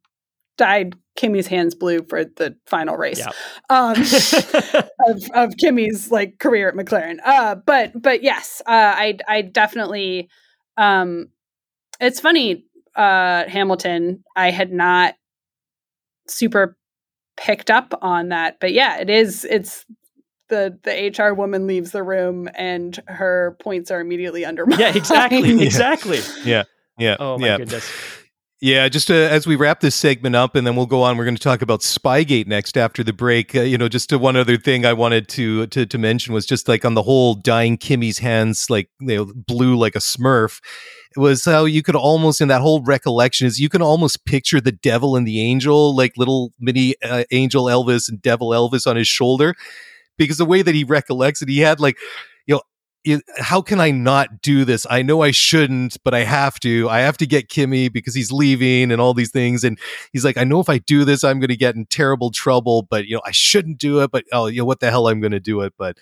dyed Kimi's hands blue for the final race of Kimi's like career at McLaren. But yes, I definitely. It's funny, Hamilton. I had not super picked up on that, but yeah, it is. It's the HR woman leaves the room and her points are immediately undermined. Yeah, exactly. Yeah, yeah. Oh my goodness. Yeah, just as we wrap this segment up, and then we'll go on. We're going to talk about Spygate next after the break. Just one other thing I wanted to mention was just like on the whole dyeing Kimi's hands like blue like a Smurf. It was how you could almost, in that whole recollection, is you can almost picture the devil and the angel, like little mini angel Elvis and devil Elvis on his shoulder, because the way that he recollects it, he had like. How can I not do this? I know I shouldn't, but I have to. I have to get Kimi because he's leaving and all these things. And he's like, I know if I do this, I'm going to get in terrible trouble, but I shouldn't do it. But what the hell? I'm going to do it. But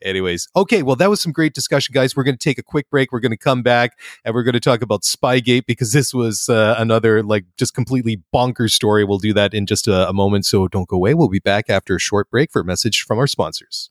anyways, okay. Well, that was some great discussion, guys. We're going to take a quick break. We're going to come back and we're going to talk about Spygate because this was another like just completely bonkers story. We'll do that in just a moment. So don't go away. We'll be back after a short break for a message from our sponsors.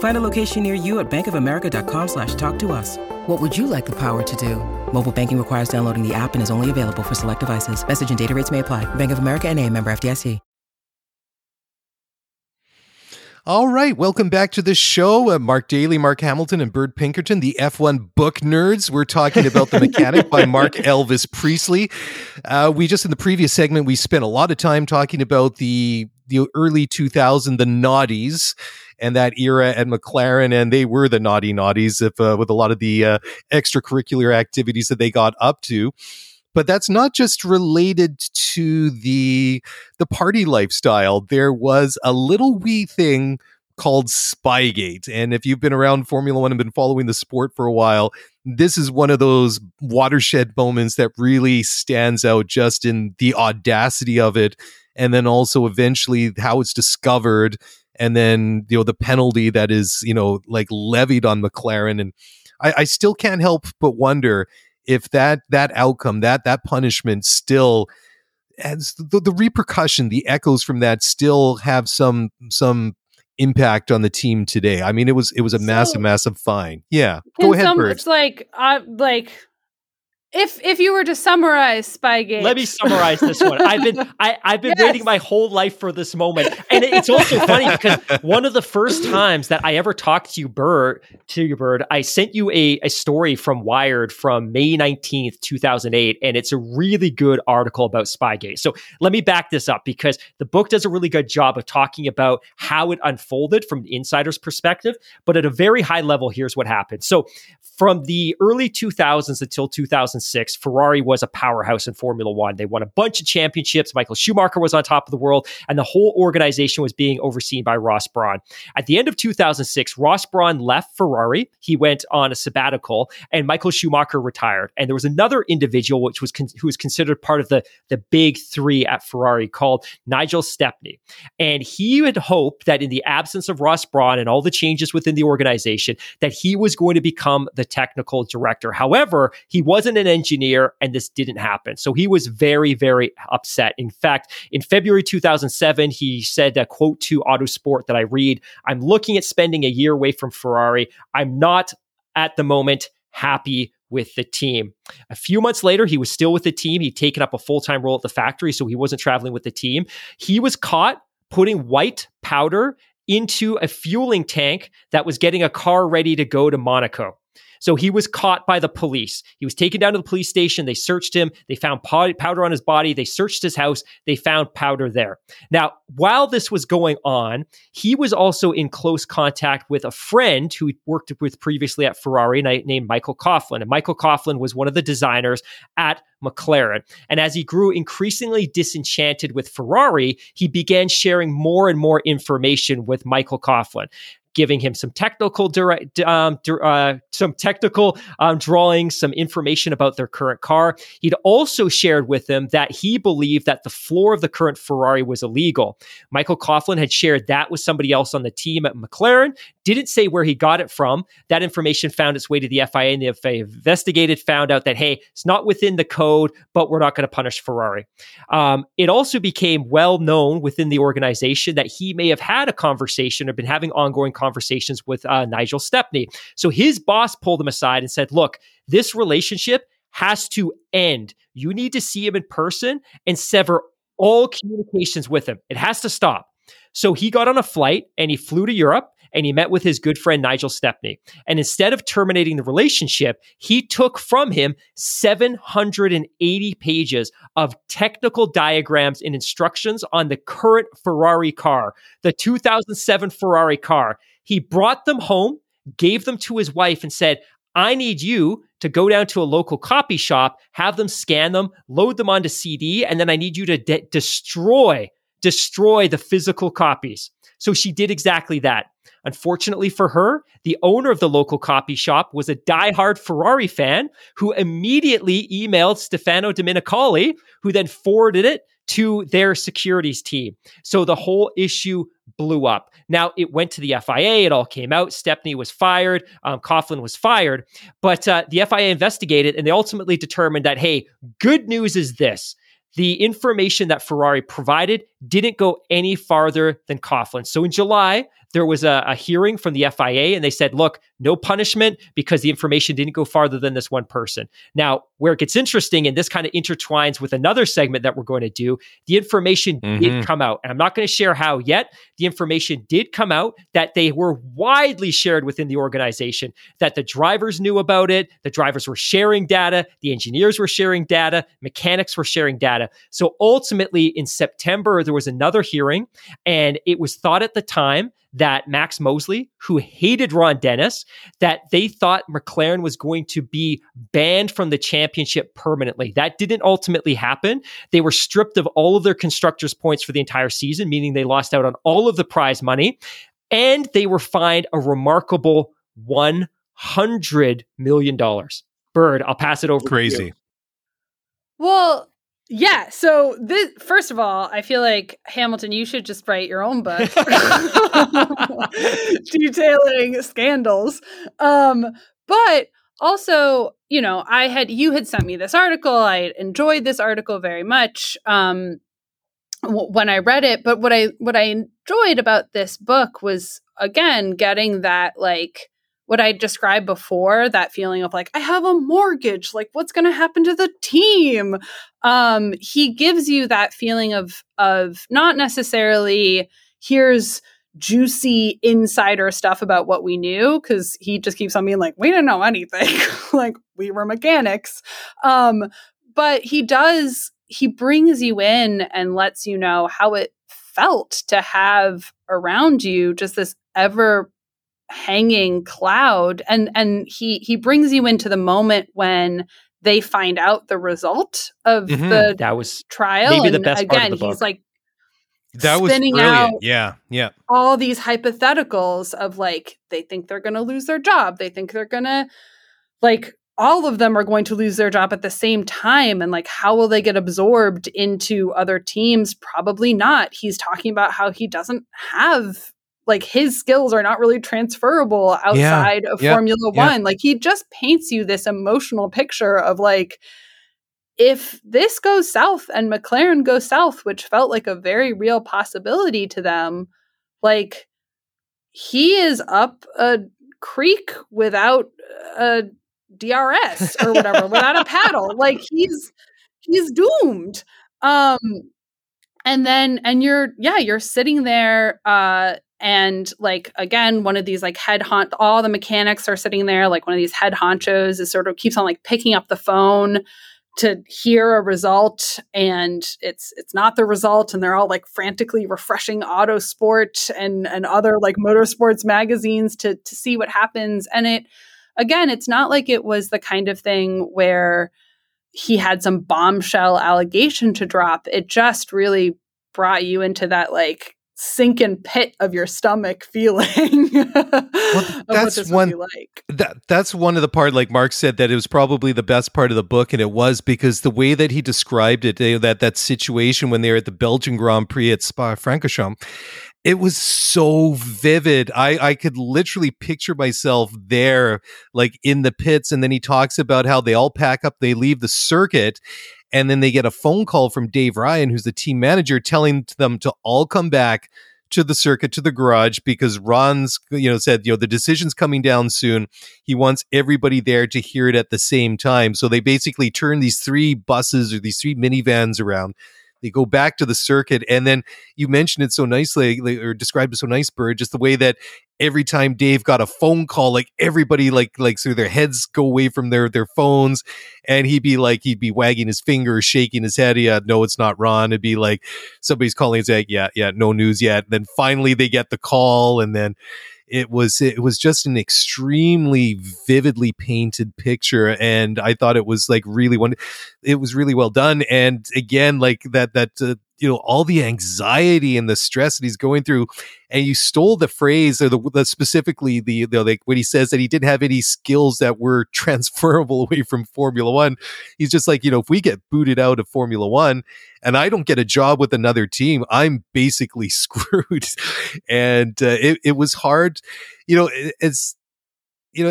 Find a location near you at bankofamerica.com/talktous. What would you like the power to do? Mobile banking requires downloading the app and is only available for select devices. Message and data rates may apply. Bank of America NA, member FDIC. All right, welcome back to the show. Mark Daly, Mark Hamilton, and Bird Pinkerton, the F1 book nerds. We're talking about The Mechanic by Mark Elvis Priestley. We just, in the previous segment, we spent a lot of time talking about the early 2000s, the noughties, and that era at McLaren, and they were the noughties with a lot of the extracurricular activities that they got up to. But that's not just related to the party lifestyle. There was a little wee thing called Spygate. And if you've been around Formula One and been following the sport for a while, this is one of those watershed moments that really stands out just in the audacity of it. And then also eventually how it's discovered. And then, the penalty that is, like levied on McLaren. And I still can't help but wonder if that outcome, that punishment still has the repercussion, the echoes from that still have some impact on the team today. I mean, it was a massive fine. Yeah. Go ahead, Bert. It's like if you were to summarize Spygate. Let me summarize this one. I've been waiting my whole life for this moment. And it's also funny because one of the first times that I ever talked to you, Bird, I sent you a story from Wired from May 19th, 2008. And it's a really good article about Spygate. So let me back this up because the book does a really good job of talking about how it unfolded from the insider's perspective. But at a very high level, here's what happened. So from the early 2000s until 2006, Ferrari was a powerhouse in Formula One. They won a bunch of championships. Michael Schumacher was on top of the world, and the whole organization was being overseen by Ross Brawn. At the end of 2006, Ross Brawn left Ferrari. He went on a sabbatical, and Michael Schumacher retired. And there was another individual who was considered part of the big three at Ferrari called Nigel Stepney. And he had hoped that in the absence of Ross Brawn and all the changes within the organization, that he was going to become the technical director. However, he wasn't an engineer, and this didn't happen. So he was very, very upset. In fact, in February 2007, he said a quote to Autosport that I read, "I'm looking at spending a year away from Ferrari. I'm not at the moment happy with the team." A few months later, he was still with the team. He'd taken up a full-time role at the factory, so he wasn't traveling with the team. He was caught putting white powder into a fueling tank that was getting a car ready to go to Monaco. So he was caught by the police. He was taken down to the police station. They searched him. They found powder on his body. They searched his house. They found powder there. Now, while this was going on, he was also in close contact with a friend who he worked with previously at Ferrari named Michael Coughlin. And Michael Coughlin was one of the designers at McLaren. And as he grew increasingly disenchanted with Ferrari, he began sharing more and more information with Michael Coughlin, giving him some technical drawings, some information about their current car. He'd also shared with him that he believed that the floor of the current Ferrari was illegal. Michael Coughlin had shared that with somebody else on the team at McLaren, didn't say where he got it from. That information found its way to the FIA, and the FIA investigated, found out that, hey, it's not within the code, but we're not going to punish Ferrari. It also became well known within the organization that he may have had a conversation or been having ongoing conversations with Nigel Stepney. So his boss pulled him aside and said, look, this relationship has to end. You need to see him in person and sever all communications with him. It has to stop. So he got on a flight and he flew to Europe and he met with his good friend, Nigel Stepney. And instead of terminating the relationship, he took from him 780 pages of technical diagrams and instructions on the current Ferrari car, the 2007 Ferrari car. He brought them home, gave them to his wife, and said, I need you to go down to a local copy shop, have them scan them, load them onto CD, and then I need you to destroy the physical copies. So she did exactly that. Unfortunately for her, the owner of the local copy shop was a diehard Ferrari fan who immediately emailed Stefano Domenicali, who then forwarded it to their securities team. So the whole issue blew up. Now, it went to the FIA. It all came out. Stepney was fired. Coughlin was fired. But the FIA investigated, and they ultimately determined that, hey, good news is this. The information that Ferrari provided didn't go any farther than Coughlin. So in July, there was a hearing from the FIA, and they said, look, no punishment because the information didn't go farther than this one person. Now, where it gets interesting, and this kind of intertwines with another segment that we're going to do, the information did come out. And I'm not going to share how yet. The information did come out that they were widely shared within the organization, that the drivers knew about it, the drivers were sharing data, the engineers were sharing data, mechanics were sharing data. So ultimately, in September, there was another hearing, and it was thought at the time that Max Mosley, who hated Ron Dennis, that they thought McLaren was going to be banned from the championship permanently. That didn't ultimately happen. They were stripped of all of their constructors' points for the entire season, meaning they lost out on all of the prize money, and they were fined a remarkable $100 million. Bird, I'll pass it over. Crazy. To you. Well, yeah. So this, first of all, I feel like Hamilton, you should just write your own book detailing scandals. But also, you know, you had sent me this article. I enjoyed this article very much when I read it. But what I enjoyed about this book was, again, getting that, like, what I described before, that feeling of like, I have a mortgage, like what's going to happen to the team? He gives you that feeling of not necessarily here's juicy insider stuff about what we knew, because he just keeps on being like, we didn't know anything. Like, we were mechanics. But he brings you in and lets you know how it felt to have around you just this ever hanging cloud, and he brings you into the moment when they find out the result of the trial. Maybe the best part of the book. He's like that spinning was brilliant. Out yeah. All these hypotheticals of like they think they're going to lose their job. They think they're going to like all of them are going to lose their job at the same time, and like how will they get absorbed into other teams? Probably not. He's talking about how he doesn't have. Like his skills are not really transferable outside of Formula One. Like he just paints you this emotional picture of like, if this goes south and McLaren goes south, which felt like a very real possibility to them, like he is up a creek without a DRS or whatever, without a paddle. Like he's doomed. And then, you're sitting there, And like, again, one of these like all the mechanics are sitting there, like one of these head honchos is sort of keeps on like picking up the phone to hear a result, and it's not the result, and they're all like frantically refreshing Autosport and other like motorsports magazines to see what happens. And it, again, it's not like it was the kind of thing where he had some bombshell allegation to drop. It just really brought you into that like sinking pit of your stomach feeling. Well, that's one like. That's one of the part, like Mark said, that it was probably the best part of the book, and it was because the way that he described it, that situation when they were at the Belgian Grand Prix at Spa-Francorchamps, it was so vivid. I could literally picture myself there, like in the pits. And then he talks about how they all pack up, they leave the circuit, and then they get a phone call from Dave Ryan, who's the team manager, telling them to all come back to the circuit, to the garage, because Ron's, said, the decision's coming down soon. He wants everybody there to hear it at the same time. So they basically turn these three buses or these three minivans around. They go back to the circuit, and then you mentioned it so nicely, or described it so nice, Bird, just the way that every time Dave got a phone call, like everybody, like so their heads go away from their phones, and he'd be wagging his finger, shaking his head. Yeah, no, it's not Ron. It'd be like somebody's calling and saying, yeah, no news yet. And then finally they get the call, and then it was just an extremely vividly painted picture, and I thought it was like really it was really well done. And again, like that all the anxiety and the stress that he's going through, and you stole the phrase or specifically the like when he says that he didn't have any skills that were transferable away from Formula One. He's just like, if we get booted out of Formula One and I don't get a job with another team, I'm basically screwed. And it was hard,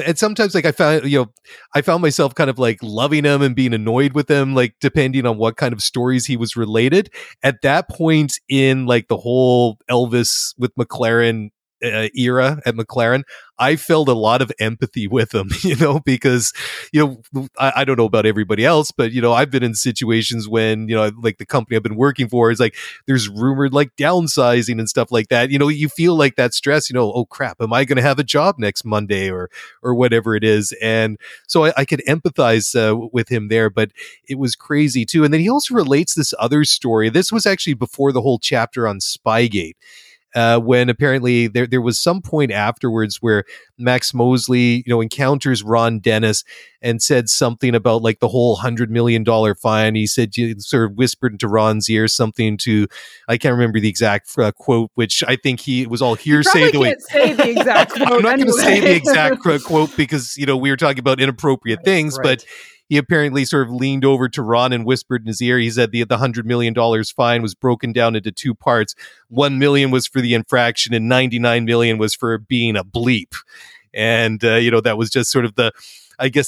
and sometimes like I found myself kind of like loving him and being annoyed with him, like depending on what kind of stories he was related at that point in like the whole Elvis with McLaren era at McLaren. I felt a lot of empathy with him, because, I don't know about everybody else, but, I've been in situations when, like the company I've been working for is like, there's rumored like downsizing and stuff like that. You feel like that stress, oh crap, am I going to have a job next Monday or whatever it is. And so I could empathize with him there, but it was crazy too. And then he also relates this other story. This was actually before the whole chapter on Spygate. When apparently there was some point afterwards where Max Mosley, encounters Ron Dennis and said something about like the whole $100 million fine. He said, you sort of whispered into Ron's ear something to, I can't remember the exact quote, which I think it was all hearsay. You probably can't say the exact quote. I'm not going to say the exact quote because we were talking about inappropriate things, right. But he apparently sort of leaned over to Ron and whispered in his ear. He said the $100 million fine was broken down into two parts. $1 million was for the infraction and $99 million was for being a bleep. And, that was just sort of the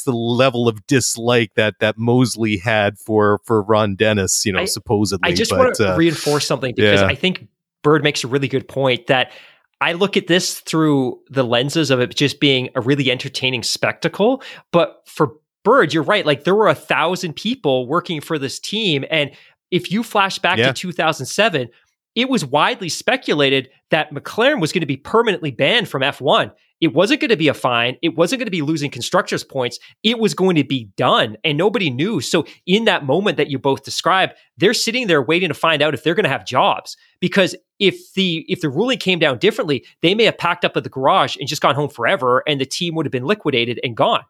level of dislike that Mosley had for Ron Dennis, supposedly. I just want to reinforce something because I think Bird makes a really good point that I look at this through the lenses of it just being a really entertaining spectacle. But for Bird, you're right. Like there were 1,000 people working for this team. And if you flash back to 2007, it was widely speculated that McLaren was going to be permanently banned from F1. It wasn't going to be a fine. It wasn't going to be losing constructors points. It was going to be done. And nobody knew. So in that moment that you both described, they're sitting there waiting to find out if they're going to have jobs. Because if the ruling came down differently, they may have packed up at the garage and just gone home forever. And the team would have been liquidated and gone.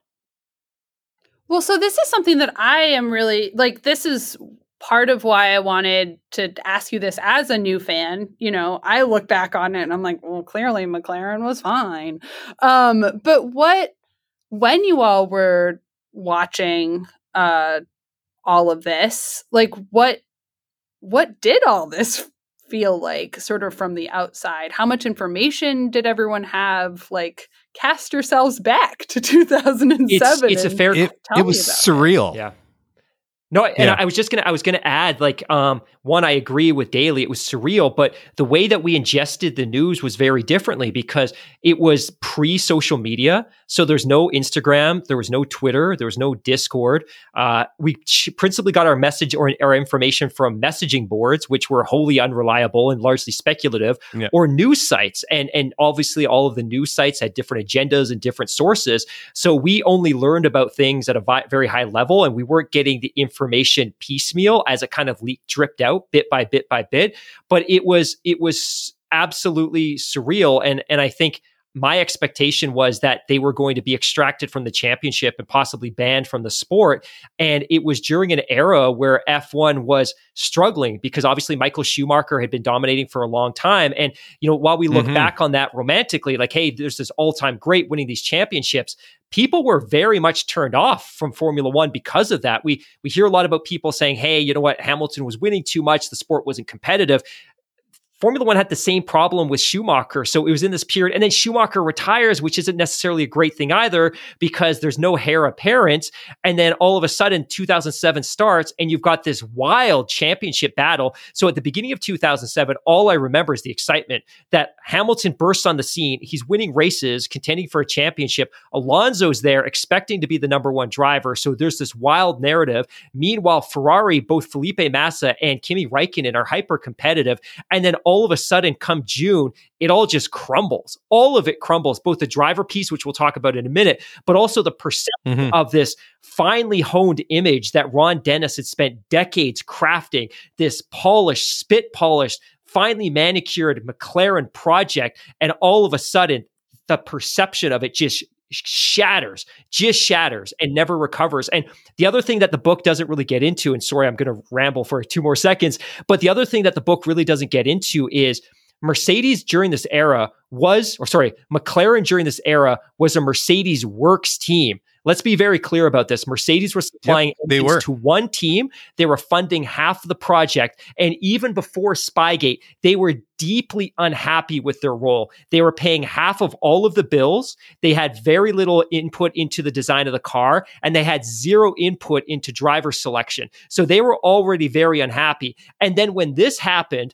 Well, so this is something that I am really like, this is part of why I wanted to ask you this as a new fan. I look back on it and I'm like, well, clearly McLaren was fine. But when you all were watching all of this, like what did all this feel like sort of from the outside? How much information did everyone have? Like, cast yourselves back to 2007. It's a fair. It was surreal. It. Yeah. No, and yeah. I was gonna add, like, one, I agree with Daly. It was surreal, but the way that we ingested the news was very differently because it was pre-social media. So there's no Instagram, there was no Twitter, there was no Discord. We principally got our message or our information from messaging boards, which were wholly unreliable and largely speculative, or news sites. And obviously all of the news sites had different agendas and different sources. So we only learned about things at a very high level, and we weren't getting the information piecemeal as it kind of dripped out bit by bit by bit. But it was absolutely surreal. And I think my expectation was that they were going to be extracted from the championship and possibly banned from the sport. And it was during an era where F1 was struggling because obviously Michael Schumacher had been dominating for a long time. And, you know, while we look back on that romantically, like, hey, there's this all-time great winning these championships, people were very much turned off from Formula One because of that. We hear a lot about people saying, hey, you know what, Hamilton was winning too much, the sport wasn't competitive. Formula One had the same problem with Schumacher. So it was in this period. And then Schumacher retires, which isn't necessarily a great thing either because there's no heir apparent. And then all of a sudden, 2007 starts and you've got this wild championship battle. So at the beginning of 2007, all I remember is the excitement that Hamilton bursts on the scene. He's winning races, contending for a championship. Alonso's there expecting to be the number one driver. So there's this wild narrative. Meanwhile, Ferrari, both Felipe Massa and Kimi Räikkönen are hyper competitive. And then all of a sudden, come June, it all just crumbles. All of it crumbles, both the driver piece, which we'll talk about in a minute, but also the perception of this finely honed image that Ron Dennis had spent decades crafting, this polished, spit-polished, finely manicured McLaren project. And all of a sudden, the perception of it just shatters and never recovers. And the other thing that the book doesn't really get into, and sorry, I'm going to ramble for 2 more seconds, but the other thing that the book really doesn't get into is Mercedes during this era McLaren during this era was a Mercedes works team. Let's be very clear about this. Mercedes was supplying engines to one team. They were funding half the project. And even before Spygate, they were deeply unhappy with their role. They were paying half of all of the bills. They had very little input into the design of the car, and they had zero input into driver selection. So they were already very unhappy. And then when this happened,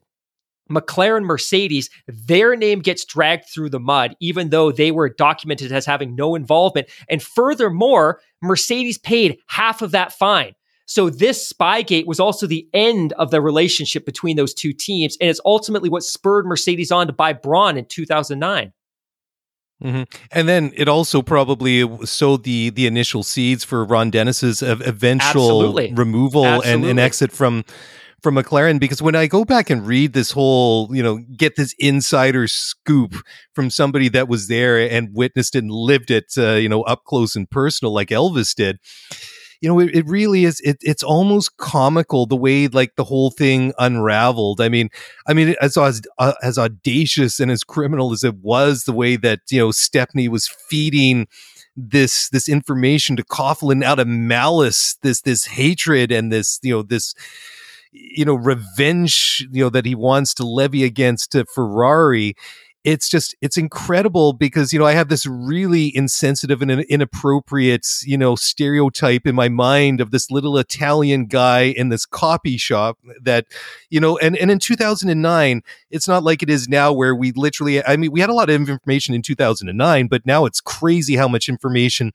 McLaren Mercedes, their name gets dragged through the mud, even though they were documented as having no involvement. And furthermore, Mercedes paid half of that fine. So this Spygate was also the end of the relationship between those two teams. And it's ultimately what spurred Mercedes on to buy Brawn in 2009. And then it also probably sowed the initial seeds for Ron Dennis's eventual removal and exit from McLaren, because when I go back and read this whole, get this insider scoop from somebody that was there and witnessed it and lived it, up close and personal, like Elvis did, it really is. It's almost comical the way like the whole thing unraveled. I mean, as audacious and as criminal as it was, the way that Stepney was feeding this information to Coughlin out of malice, this hatred and this this. Revenge, that he wants to levy against Ferrari. It's incredible because, I have this really insensitive and inappropriate, stereotype in my mind of this little Italian guy in this copy shop that, and in 2009, it's not like it is now where we literally, we had a lot of information in 2009, but now it's crazy how much information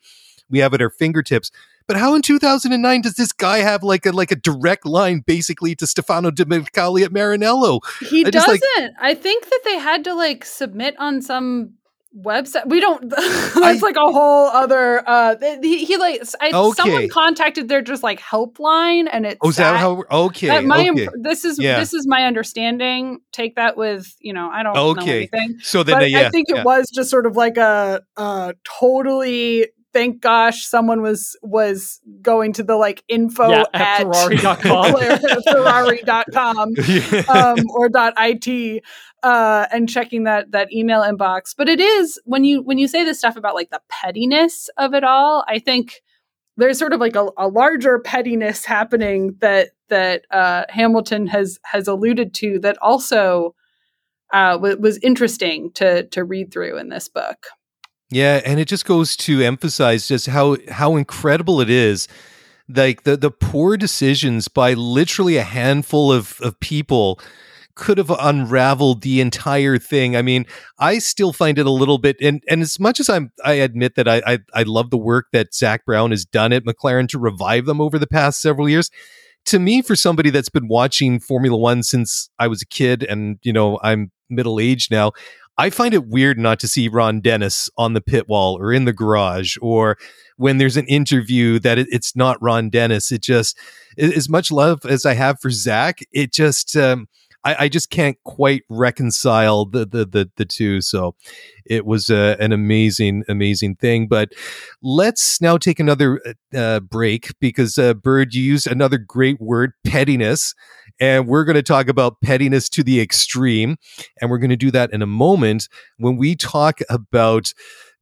we have at our fingertips. But how in 2009 does this guy have like a direct line basically to Stefano Domenicali at Maranello? He doesn't. I think that they had to submit on some website. We don't. That's a whole other. Someone contacted their just helpline, and it's. Oh, is that how? Okay. This is my understanding. Take that with I don't know anything. So then I think it was just sort of like a totally. Thank gosh someone was going to the info at Ferrari.com or .it and checking that email inbox. But it is when you say this stuff about the pettiness of it all, I think there's sort of a larger pettiness happening that Hamilton has alluded to that also was interesting to read through in this book. Yeah, and it just goes to emphasize just how incredible it is Like the poor decisions by literally a handful of people could have unraveled the entire thing. I mean, I still find it a little bit, and as much as I admit that I love the work that Zach Brown has done at McLaren to revive them over the past several years. To me, for somebody that's been watching Formula One since I was a kid, and you know, I'm middle aged now, I find it weird not to see Ron Dennis on the pit wall or in the garage, or when there's an interview that it's not Ron Dennis. It just, as much love as I have for Zach, it just I just can't quite reconcile the two. So it was an amazing thing. But let's now take another break, because Bird, you used another great word, pettiness. And we're going to talk about pettiness to the extreme. And we're going to do that in a moment when we talk about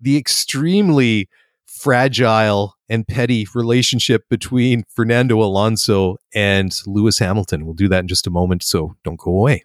the extremely fragile and petty relationship between Fernando Alonso and Lewis Hamilton. We'll do that in just a moment, so don't go away.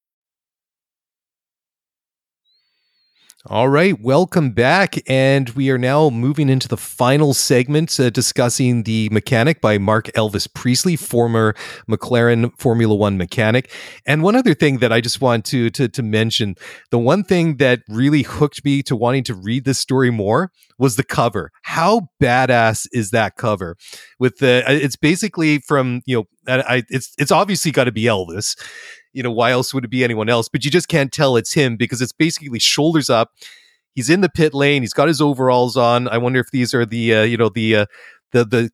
All right, welcome back. And we are now moving into the final segment, discussing The Mechanic by Mark Elvis Priestley, former McLaren Formula One mechanic. And one other thing that I just want to mention, the one thing that really hooked me to wanting to read this story more was the cover. How badass is that cover? With the, it's basically from, you know, it's obviously got to be Elvis. You know, why else would it be anyone else? But you just can't tell it's him, because it's basically shoulders up. He's in the pit lane. He's got his overalls on. I wonder if these are the, you know, the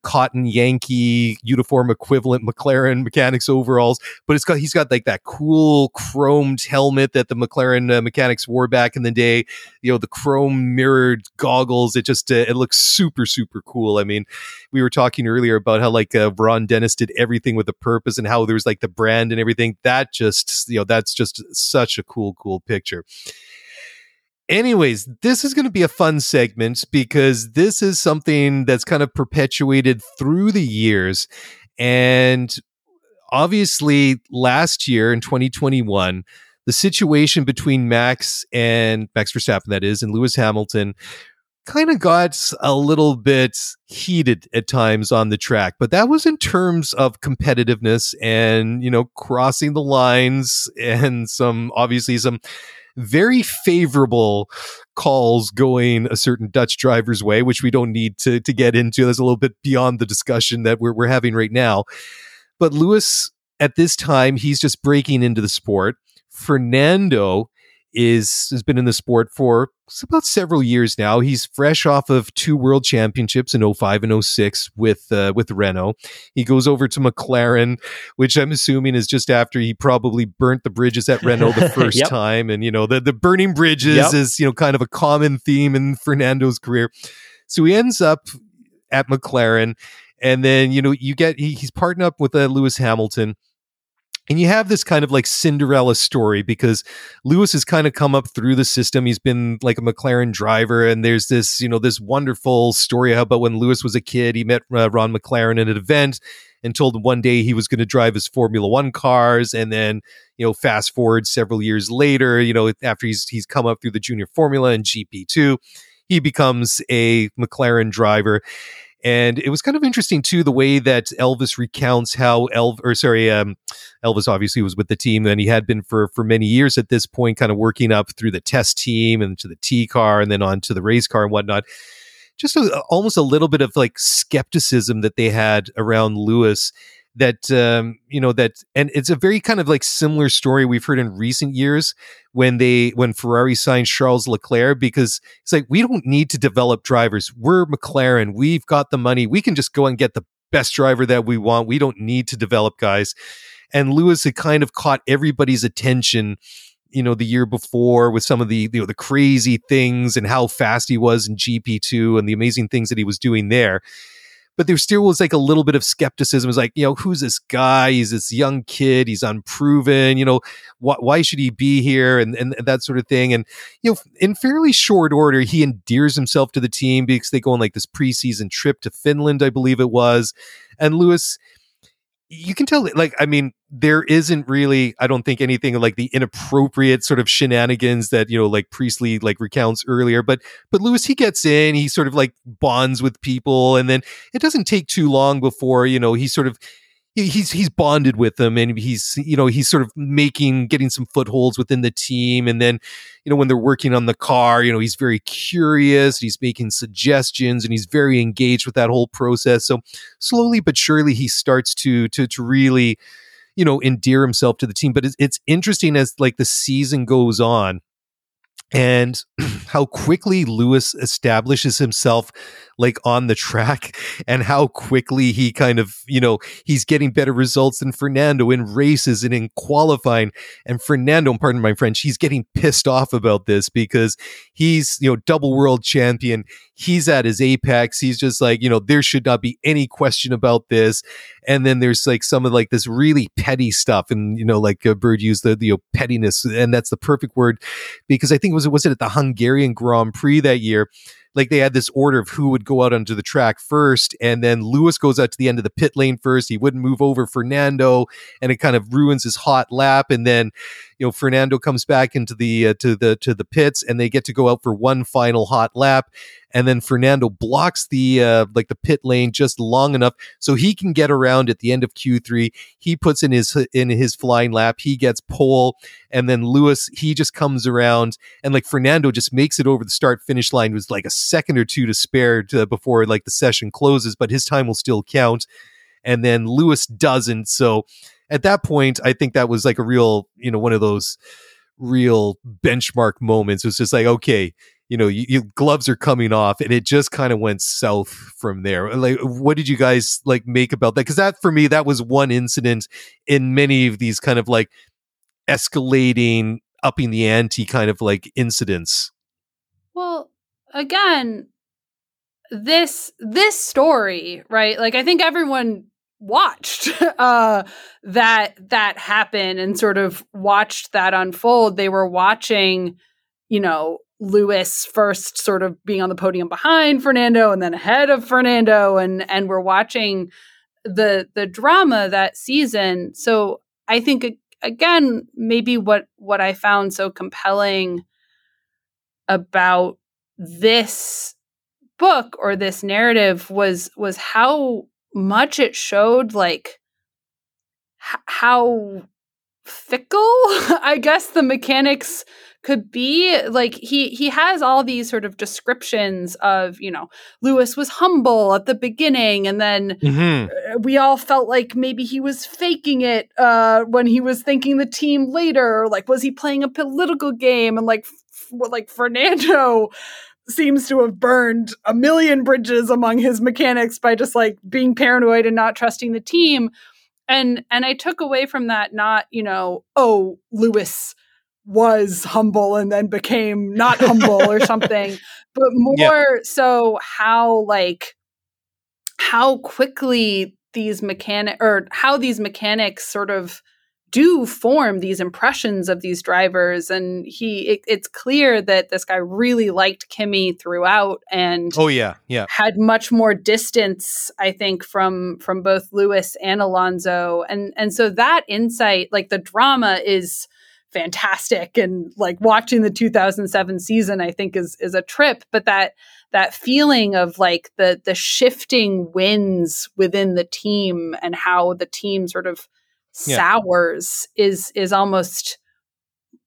cotton Yankee uniform equivalent McLaren mechanics overalls. But it's got, he's got like that cool chromed helmet that the McLaren mechanics wore back in the day. You know, the chrome mirrored goggles. It just, it looks super, super cool. I mean, we were talking earlier about how like Ron Dennis did everything with a purpose and how there was like the brand and everything. That just, you know, that's just such a cool picture. Anyways, this is going to be a fun segment, because this is something that's kind of perpetuated through the years. And obviously last year in 2021, the situation between Max Verstappen, that is, and Lewis Hamilton kind of got a little bit heated at times on the track. But that was in terms of competitiveness and, you know, crossing the lines and some, obviously some very favorable calls going a certain Dutch driver's way, which we don't need to get into. That's a little bit beyond the discussion that we're having right now. But Lewis, at this time, he's just breaking into the sport. Fernando has been in the sport for about several years now. He's fresh off of two world championships in 2005 and 2006 with Renault. He goes over to McLaren, which I'm assuming is just after he probably burnt the bridges at Renault the first yep. time. And, you know, the burning bridges yep. is, you know, kind of a common theme in Fernando's career. So he ends up at McLaren, and then, you know, you get, he's partnered up with Lewis Hamilton. And you have this kind of like Cinderella story, because Lewis has kind of come up through the system. He's been like a McLaren driver. And there's this, you know, this wonderful story about when Lewis was a kid, he met Ron McLaren at an event and told him one day he was going to drive his Formula One cars. And then, you know, fast forward several years later, you know, after he's come up through the junior formula and GP2, he becomes a McLaren driver. And it was kind of interesting, too, the way that Elvis recounts how Elvis obviously was with the team, and he had been for many years at this point, kind of working up through the test team and to the T car and then on to the race car and whatnot. Just almost a little bit of like skepticism that they had around Lewis that, you know, that, and it's a very kind of like similar story we've heard in recent years when Ferrari signed Charles Leclerc, because it's like, we don't need to develop drivers. We're McLaren. We've got the money. We can just go and get the best driver that we want. We don't need to develop guys. And Lewis had kind of caught everybody's attention you know, the year before with some of the, you know, the crazy things and how fast he was in GP2 and the amazing things that he was doing there. But there still was like a little bit of skepticism. It's like, you know, who's this guy? He's this young kid. He's unproven. You know, why should he be here? And that sort of thing. And, you know, in fairly short order, he endears himself to the team because they go on like this preseason trip to Finland, I believe it was. And Lewis, you can tell, like, I mean, there isn't really, I don't think anything like the inappropriate sort of shenanigans that, you know, like Priestley like recounts earlier, but Lewis, he gets in, he sort of like bonds with people. And then it doesn't take too long before, you know, he sort of, he's bonded with them, and he's, you know, he's sort of getting some footholds within the team. And then, you know, when they're working on the car, you know, he's very curious, he's making suggestions, and he's very engaged with that whole process. So slowly but surely he starts to really, you know, endear himself to the team. But it's interesting as like the season goes on and how quickly Lewis establishes himself like on the track, and how quickly he kind of, you know, he's getting better results than Fernando in races and in qualifying. And Fernando, pardon my French, he's getting pissed off about this because he's, you know, double world champion. He's at his apex. He's just like, you know, there should not be any question about this. And then there's like some of like this really petty stuff. And, you know, like Bird used the you know, pettiness, and that's the perfect word, because I think was it at the Hungarian Grand Prix that year? Like they had this order of who would go out onto the track first, and then Lewis goes out to the end of the pit lane first. He wouldn't move over Fernando, and it kind of ruins his hot lap. And then, you know, Fernando comes back into the to the pits, and they get to go out for one final hot lap. And then Fernando blocks the like the pit lane just long enough so he can get around at the end of Q3. He puts in his flying lap. He gets pole, and then Lewis, he just comes around, and like Fernando just makes it over the start finish line with like a second or two to spare before like the session closes, but his time will still count. And then Lewis doesn't. So at that point, I think that was like a real, you know, one of those real benchmark moments. It was just like, okay, you know, your gloves are coming off, and it just kind of went south from there. Like, what did you guys like make about that? Because that, for me, that was one incident in many of these kind of like escalating, upping the ante kind of like incidents. Well, again, this story, right? Like, I think everyone watched that happen and sort of watched that unfold. They were watching, you know, Lewis first sort of being on the podium behind Fernando and then ahead of Fernando, and we're watching the drama that season. So I think, again, maybe what I found so compelling about this book or this narrative was how much it showed like how fickle I guess the mechanics could be. Like he has all these sort of descriptions of, you know, Lewis was humble at the beginning, and then we all felt like maybe he was faking it when he was thanking the team later. Like, was he playing a political game? And like Fernando seems to have burned a million bridges among his mechanics by just like being paranoid and not trusting the team. And I took away from that, not, you know, oh, Lewis was humble and then became not humble or something, but more so how like how quickly these mechanics sort of do form these impressions of these drivers. And it's clear that this guy really liked Kimi throughout, and had much more distance, I think, from both Lewis and Alonso. And so that insight, like the drama is fantastic, and like watching the 2007 season, I think is a trip. But that feeling of like the shifting winds within the team and how the team sort of sours is almost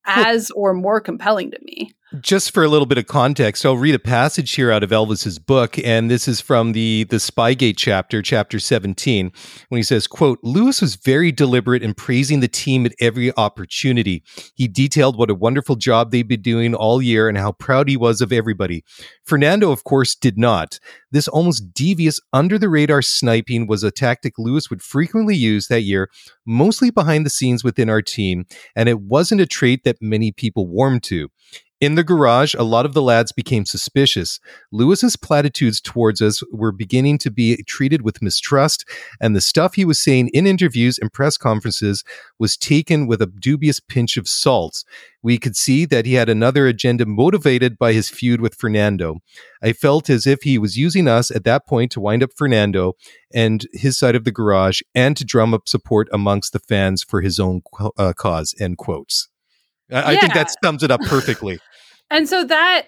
as or more compelling to me. Just for a little bit of context, I'll read a passage here out of Elvis's book, and this is from the Spygate chapter, chapter 17, when he says, quote, Lewis was very deliberate in praising the team at every opportunity. He detailed what a wonderful job they'd been doing all year and how proud he was of everybody. Fernando, of course, did not. This almost devious under-the-radar sniping was a tactic Lewis would frequently use that year, mostly behind the scenes within our team, and it wasn't a trait that many people warmed to. In the garage, a lot of the lads became suspicious. Lewis's platitudes towards us were beginning to be treated with mistrust, and the stuff he was saying in interviews and press conferences was taken with a dubious pinch of salt. We could see that he had another agenda motivated by his feud with Fernando. I felt as if he was using us at that point to wind up Fernando and his side of the garage and to drum up support amongst the fans for his own cause, end quotes. I think that sums it up perfectly. And so that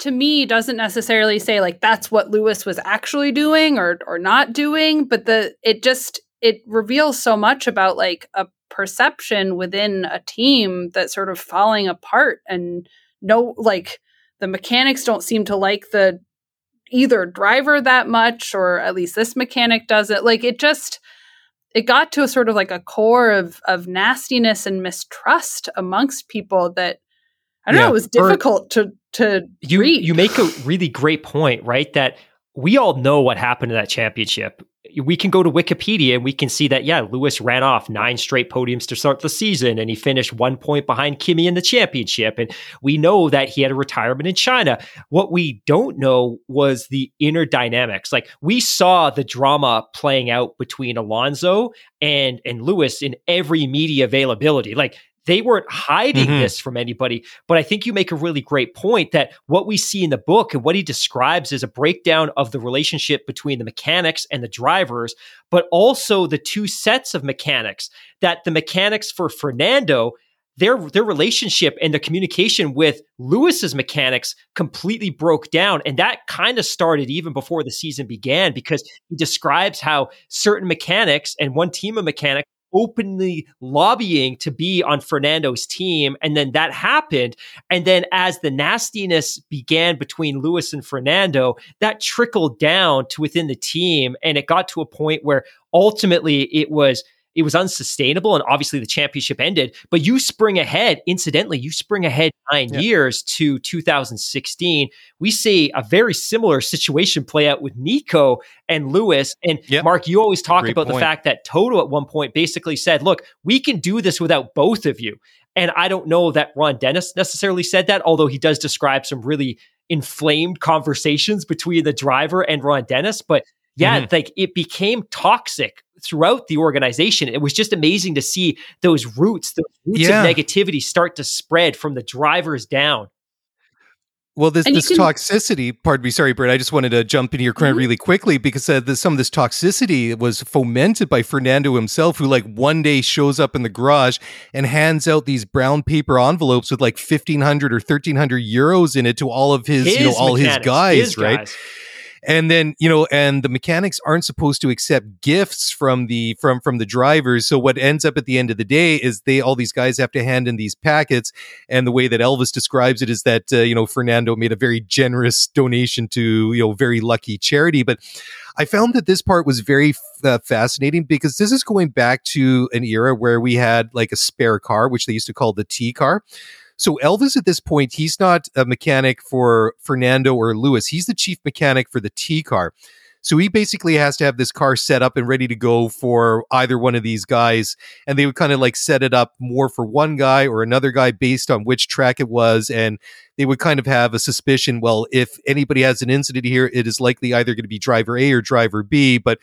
to me doesn't necessarily say like that's what Lewis was actually doing or not doing, but it reveals so much about like a perception within a team that's sort of falling apart, and no, like the mechanics don't seem to like the either driver that much, or at least this mechanic doesn't. Like it got to a sort of like a core of nastiness and mistrust amongst people that I don't know. It was difficult to read. You make a really great point, right? That we all know what happened to that championship. We can go to Wikipedia and we can see that, Lewis ran off 9 straight podiums to start the season, and he finished 1 point behind Kimi in the championship. And we know that he had a retirement in China. What we don't know was the inner dynamics. Like, we saw the drama playing out between Alonso and Lewis in every media availability. Like, they weren't hiding this from anybody, but I think you make a really great point that what we see in the book and what he describes is a breakdown of the relationship between the mechanics and the drivers, but also the two sets of mechanics, that the mechanics for Fernando, their relationship and the communication with Lewis's mechanics completely broke down. And that kind of started even before the season began, because he describes how certain mechanics and one team of mechanics openly lobbying to be on Fernando's team. And then that happened. And then as the nastiness began between Lewis and Fernando, that trickled down to within the team. And it got to a point where ultimately it was unsustainable. And obviously the championship ended, but you spring ahead 9 years to 2016. We see a very similar situation play out with Nico and Lewis. And Mark, you always talk Great about point. The fact that Toto at one point basically said, look, we can do this without both of you. And I don't know that Ron Dennis necessarily said that, although he does describe some really inflamed conversations between the driver and Ron Dennis. But like it became toxic throughout the organization. It was just amazing to see those roots of negativity start to spread from the drivers down. Well, this toxicity, pardon me, sorry, Brett, I just wanted to jump in here really quickly, because some of this toxicity was fomented by Fernando himself, who like one day shows up in the garage and hands out these brown paper envelopes with like 1,500 or 1,300 euros in it to all of his guys. And then, and the mechanics aren't supposed to accept gifts from the drivers. So what ends up at the end of the day is all these guys have to hand in these packets. And the way that Elvis describes it is that, Fernando made a very generous donation to, very lucky charity. But I found that this part was very fascinating, because this is going back to an era where we had like a spare car, which they used to call the T car. So Elvis, at this point, he's not a mechanic for Fernando or Lewis. He's the chief mechanic for the T car. So he basically has to have this car set up and ready to go for either one of these guys. And they would kind of like set it up more for one guy or another guy based on which track it was. And they would kind of have a suspicion, well, if anybody has an incident here, it is likely either going to be driver A or driver B. But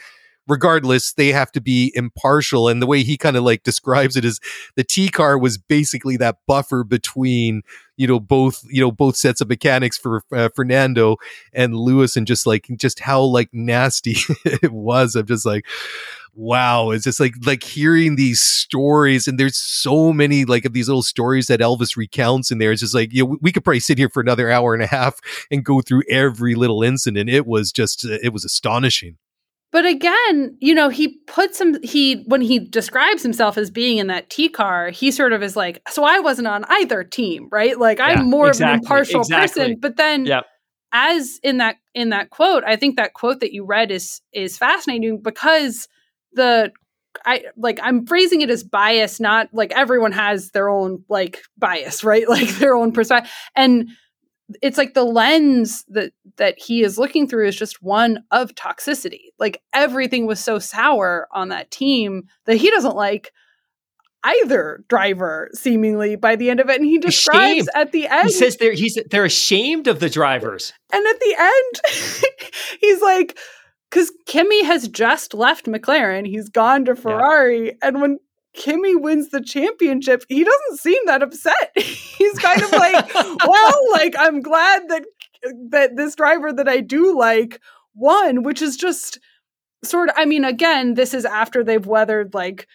regardless, they have to be impartial. And the way he kind of like describes it is the T car was basically that buffer between, both sets of mechanics for Fernando and Lewis, and just how like nasty it was. I'm just like, wow. It's just like hearing these stories, and there's so many like of these little stories that Elvis recounts in there. It's just like, we could probably sit here for another hour and a half and go through every little incident. It was astonishing. But again, you know, he puts him, when he describes himself as being in that T car, he sort of is like, so I wasn't on either team, right? Like, I'm more of an impartial person. But then as in that quote, I think that quote that you read is fascinating because I'm phrasing it as bias, not like everyone has their own like bias, right? Like their own perspective. And it's like the lens that he is looking through is just one of toxicity. Like everything was so sour on that team that he doesn't like either driver seemingly by the end of it. And he describes at the end, he says they're ashamed of the drivers. And at the end, he's like, because Kimi has just left McLaren. He's gone to Ferrari. Yeah. And when Kimi wins the championship, he doesn't seem that upset. He's kind of like, well, like, I'm glad that this driver that I do like won, which is just sort of, I mean, again, this is after they've weathered like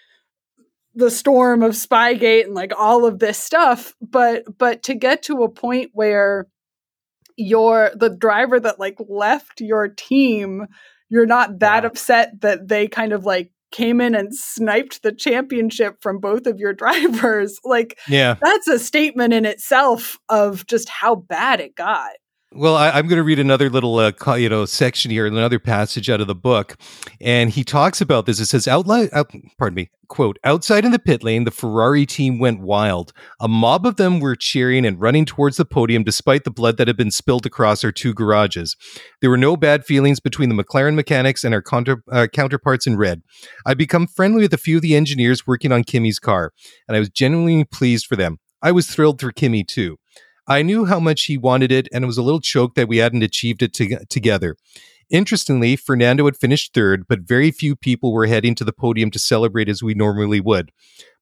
the storm of Spygate and like all of this stuff. But to get to a point where the driver that like left your team, you're not that upset that they kind of like came in and sniped the championship from both of your drivers. Like, that's a statement in itself of just how bad it got. Well, I'm going to read another little, section here, another passage out of the book. And he talks about this. It says, quote, outside in the pit lane, the Ferrari team went wild. A mob of them were cheering and running towards the podium, despite the blood that had been spilled across our two garages. There were no bad feelings between the McLaren mechanics and our counterparts in red. I'd become friendly with a few of the engineers working on Kimi's car, and I was genuinely pleased for them. I was thrilled for Kimi, too. I knew how much he wanted it, and it was a little choked that we hadn't achieved it together. Interestingly, Fernando had finished third, but very few people were heading to the podium to celebrate as we normally would.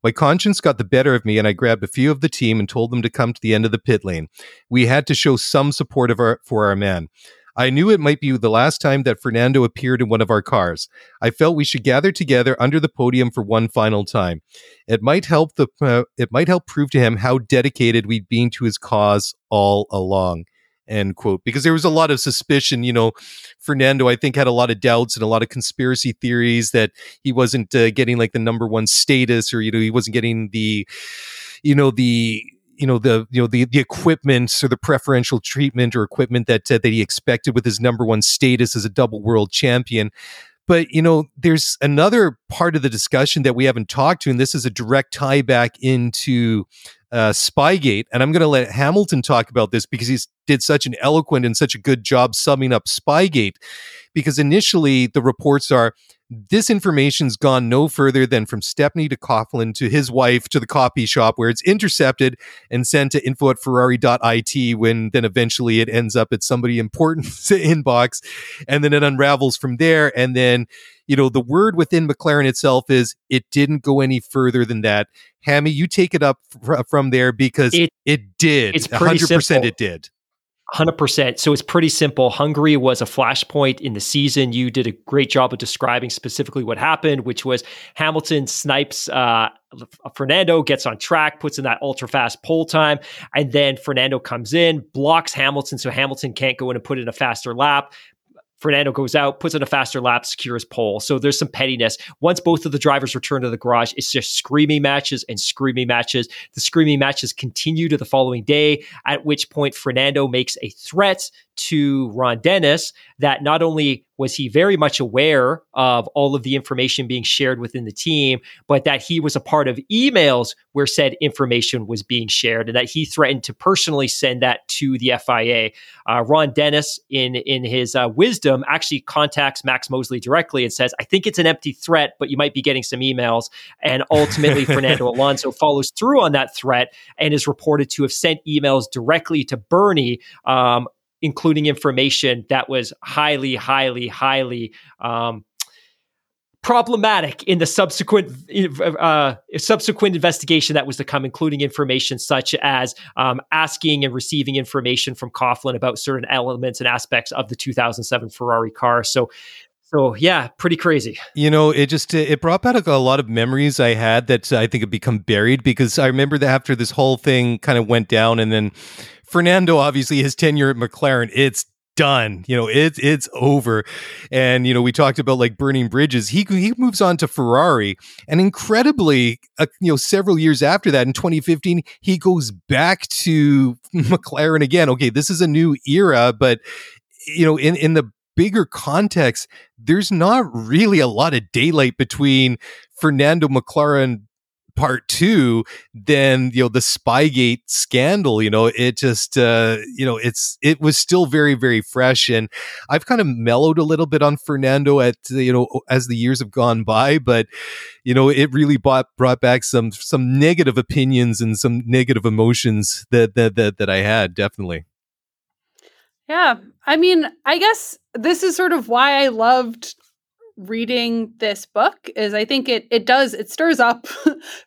My conscience got the better of me, and I grabbed a few of the team and told them to come to the end of the pit lane. We had to show some support for our man. I knew it might be the last time that Fernando appeared in one of our cars. I felt we should gather together under the podium for one final time. It might help prove to him how dedicated we'd been to his cause all along. End quote. Because there was a lot of suspicion, you know, Fernando, I think, had a lot of doubts and a lot of conspiracy theories that he wasn't getting like the number one status, or, you know, he wasn't getting the equipment or the preferential treatment or equipment that he expected with his number one status as a double world champion. But, you know, there's another part of the discussion that we haven't talked to, and this is a direct tie back into Spygate. And I'm going to let Hamilton talk about this because he did such an eloquent and such a good job summing up Spygate. Because initially the reports are, this information's gone no further than from Stepney to Coughlin to his wife to the copy shop, where it's intercepted and sent to info@ferrari.it, when then eventually it ends up at somebody important's inbox, and then it unravels from there. And then, you know, the word within McLaren itself is it didn't go any further than that. Hammy, you take it up from there, because it did. It's pretty 100% simple. It did. 100%. So it's pretty simple. Hungary was a flashpoint in the season. You did a great job of describing specifically what happened, which was Hamilton snipes Fernando, gets on track, puts in that ultra fast pole time, and then Fernando comes in, blocks Hamilton, so Hamilton can't go in and put in a faster lap. Fernando goes out, puts in a faster lap, secures pole. So there's some pettiness. Once both of the drivers return to the garage, it's just screaming matches and screaming matches. The screaming matches continue to the following day, at which point Fernando makes a threat to Ron Dennis that not only was he very much aware of all of the information being shared within the team, but that he was a part of emails where said information was being shared, and that he threatened to personally send that to the FIA. Ron Dennis, in his wisdom, actually contacts Max Mosley directly and says, I think it's an empty threat, but you might be getting some emails. And ultimately, Fernando Alonso follows through on that threat and is reported to have sent emails directly to Bernie, including information that was highly problematic in the subsequent investigation that was to come, including information such as asking and receiving information from Coughlin about certain elements and aspects of the 2007 Ferrari car. So yeah, pretty crazy. You know, it brought back a lot of memories I had that I think had become buried, because I remember that after this whole thing kind of went down, and then Fernando, obviously his tenure at McLaren, it's done. You know, it's over. And, you know, we talked about like burning bridges. He moves on to Ferrari, and incredibly, you know, several years after that, in 2015, he goes back to McLaren again. Okay, this is a new era, but, you know, in the bigger context, there's not really a lot of daylight between Fernando McLaren part two than, you know, the Spygate scandal. You know, it just, you know, it was still very, very fresh. And I've kind of mellowed a little bit on Fernando at, you know, as the years have gone by, but, you know, it really brought back some negative opinions and some negative emotions that I had, definitely. Yeah. I mean, I guess this is sort of why I loved reading this book, is I think it stirs up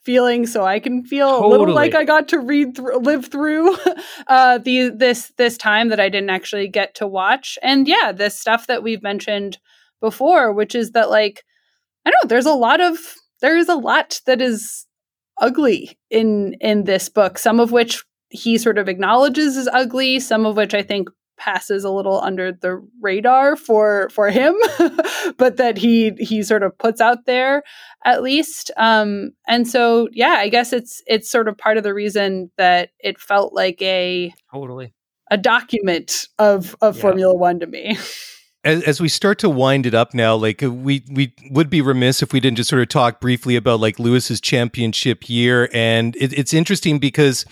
feelings, so I can feel totally. A little like I got to live through this time that I didn't actually get to watch. And yeah, this stuff that we've mentioned before, which is that, like, I don't know, there is a lot that is ugly in this book, some of which he sort of acknowledges is ugly, some of which I think passes a little under the radar for him, but that he sort of puts out there at least. And so, yeah, I guess it's sort of part of the reason that it felt like a document of Formula One to me. As we start to wind it up now, like we would be remiss if we didn't just sort of talk briefly about like Lewis's championship year. And it's interesting because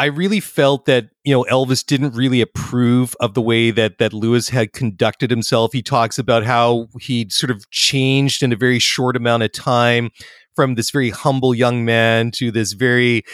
I really felt that, you know, Elvis didn't really approve of the way that Lewis had conducted himself. He talks about how he'd sort of changed in a very short amount of time from this very humble young man to this very,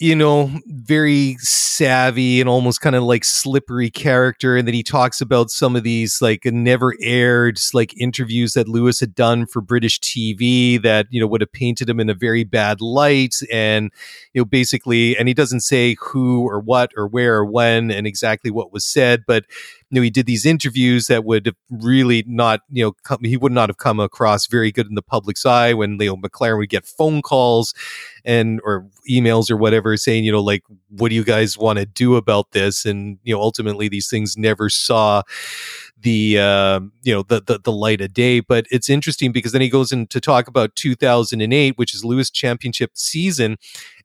you know, very savvy and almost kind of like slippery character. And then he talks about some of these like never aired like interviews that Lewis had done for British TV that, you know, would have painted him in a very bad light. And, you know, basically, and he doesn't say who or what or where or when and exactly what was said, but, you know, he did these interviews that would really not, you know, he would not have come across very good in the public's eye when Leo McLaren would get phone calls and or emails or whatever saying, you know, like, what do you guys want to do about this? And, you know, ultimately these things never saw the light of day. But it's interesting because then he goes in to talk about 2008, which is Lewis championship season.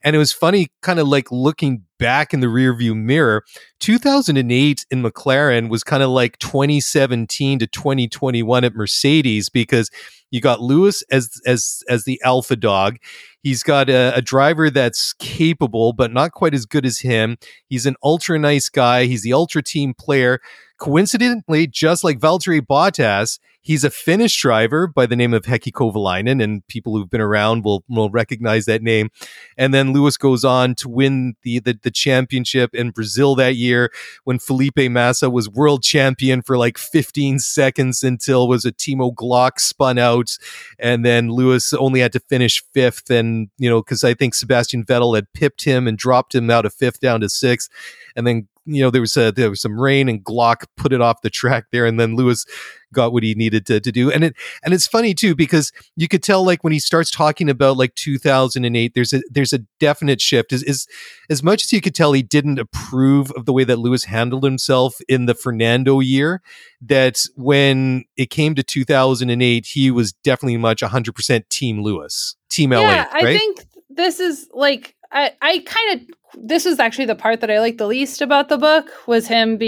And it was funny, kind of like looking back in the rearview mirror, 2008 in McLaren was kind of like 2017 to 2021 at Mercedes, because you got Lewis as the alpha dog. He's got a driver that's capable, but not quite as good as him. He's an ultra nice guy. He's the ultra team player. Coincidentally, just like Valtteri Bottas, he's a Finnish driver by the name of Heikki Kovalainen, and people who've been around will recognize that name. And then Lewis goes on to win the championship in Brazil that year, when Felipe Massa was world champion for like 15 seconds until was a Timo Glock spun out, and then Lewis only had to finish fifth, and, you know, because I think Sebastian Vettel had pipped him and dropped him out of fifth down to sixth, and then, you know, there was some rain and Glock put it off the track there, and then Lewis got what he needed to do. And it's funny too, because you could tell, like, when he starts talking about like 2008, there's a definite shift. Is as much as you could tell he didn't approve of the way that Lewis handled himself in the Fernando year, that when it came to 2008, he was definitely much 100% team Lewis, team LA. Yeah, right? I think this is like, this is actually the part that I liked the least about the book, was him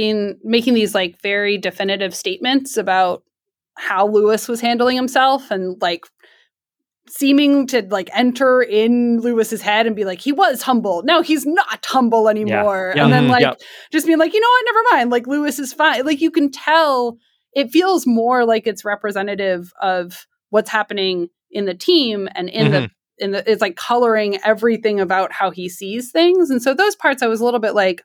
making these like very definitive statements about how Lewis was handling himself, and like seeming to like enter in Lewis's head and be like, he was humble, now he's not humble anymore. Yeah. And then like just being like, you know what, never mind, like Lewis is fine. Like, you can tell it feels more like it's representative of what's happening in the team and in the it's like coloring everything about how he sees things. And so those parts, I was a little bit like,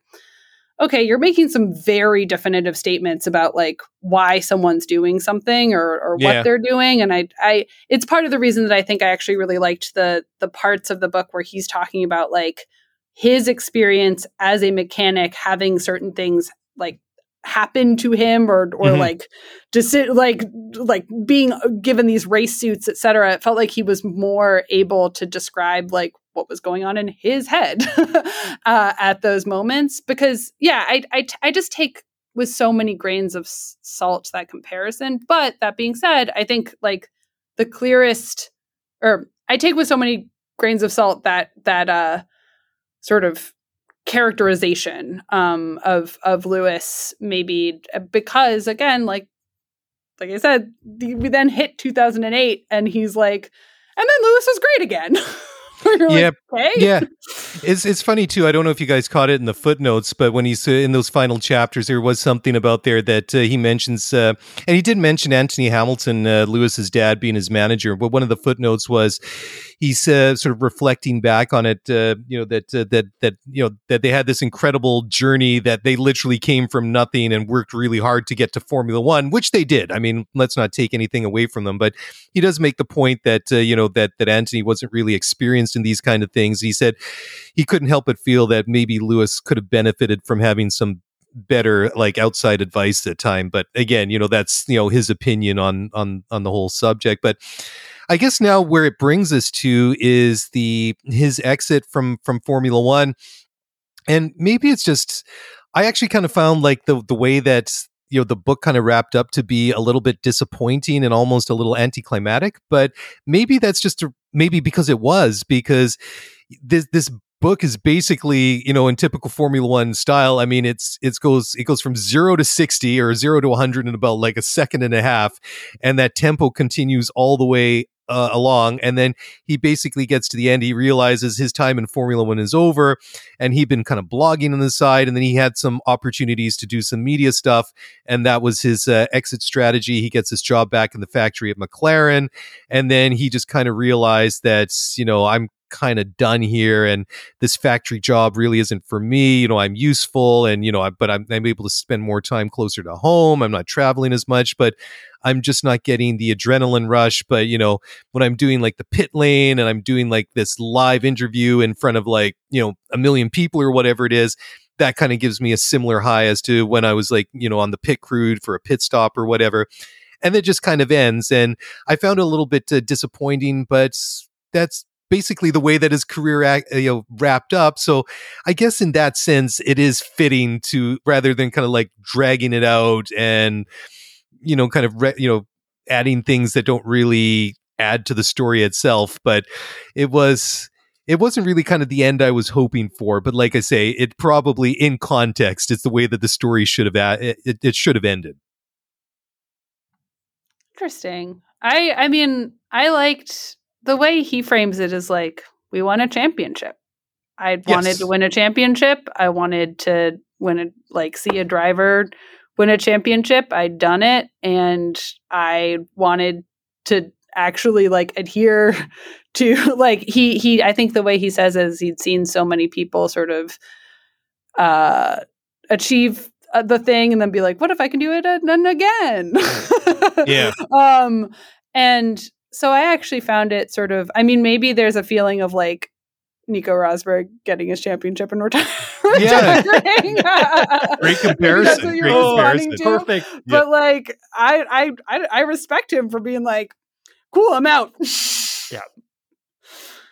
okay, you're making some very definitive statements about like why someone's doing something or what they're doing. And I it's part of the reason that I think I actually really liked the parts of the book where he's talking about like his experience as a mechanic, having certain things like happen to him or like just like being given these race suits, etc. It felt like he was more able to describe like what was going on in his head at those moments, because I just take with so many grains of salt, that comparison. But that being said, I think like the clearest, or I take with so many grains of salt that sort of characterization of Lewis, maybe because again, like I said, we then hit 2008 and he's like, and then Lewis was great again. Yeah. Like, okay. Yeah. It's funny too. I don't know if you guys caught it in the footnotes, but when he's in those final chapters, there was something about there that he mentions, and he did mention Anthony Hamilton, Lewis's dad, being his manager. But one of the footnotes was he's sort of reflecting back on it, that they had this incredible journey, that they literally came from nothing and worked really hard to get to Formula One, which they did. I mean, let's not take anything away from them, but he does make the point that that Anthony wasn't really experienced in these kind of things. He said he couldn't help but feel that maybe Lewis could have benefited from having some better outside advice at the time. But again, that's his opinion on the whole subject. But I guess now where it brings us to is his exit from Formula One. And maybe it's just, I actually kind of found the way that the book kind of wrapped up to be a little bit disappointing and almost a little anticlimactic, but maybe that's just because this book is basically, in typical Formula One style. I mean, it goes from 0 to 60 or 0 to 100 in about a second and a half, and that tempo continues all the way along. And then he basically gets to the end. He realizes his time in Formula One is over, and he'd been kind of blogging on the side. And then he had some opportunities to do some media stuff, and that was his exit strategy. He gets his job back in the factory at McLaren, and then he just kind of realized that, I'm kind of done here, and this factory job really isn't for me. I'm useful, and but I'm able to spend more time closer to home. I'm not traveling as much, but I'm just not getting the adrenaline rush. But when I'm doing the pit lane and I'm doing this live interview in front of a million people or whatever it is, that kind of gives me a similar high as to when I was on the pit crew for a pit stop or whatever. And it just kind of ends. And I found it a little bit disappointing, but that's basically the way that his career wrapped up. So I guess in that sense, it is fitting to, rather than kind of dragging it out and, kind of, adding things that don't really add to the story itself. But it wasn't really kind of the end I was hoping for. But like I say, it probably in context, it's the way that the story should have, it should have ended. Interesting. I mean, I liked the way he frames it is we won a championship. I wanted to win a championship. I wanted to win see a driver win a championship. I'd done it, and I wanted to actually adhere to he I think the way he says is he'd seen so many people sort of achieve the thing and then be what if I can do it again? Yeah. So I actually found it sort of, I mean, maybe there's a feeling of Nico Rosberg getting his championship and retiring. Yeah. Great comparison. That's what you're responding to. Perfect. Yeah. But I respect him for being cool, I'm out. Yeah.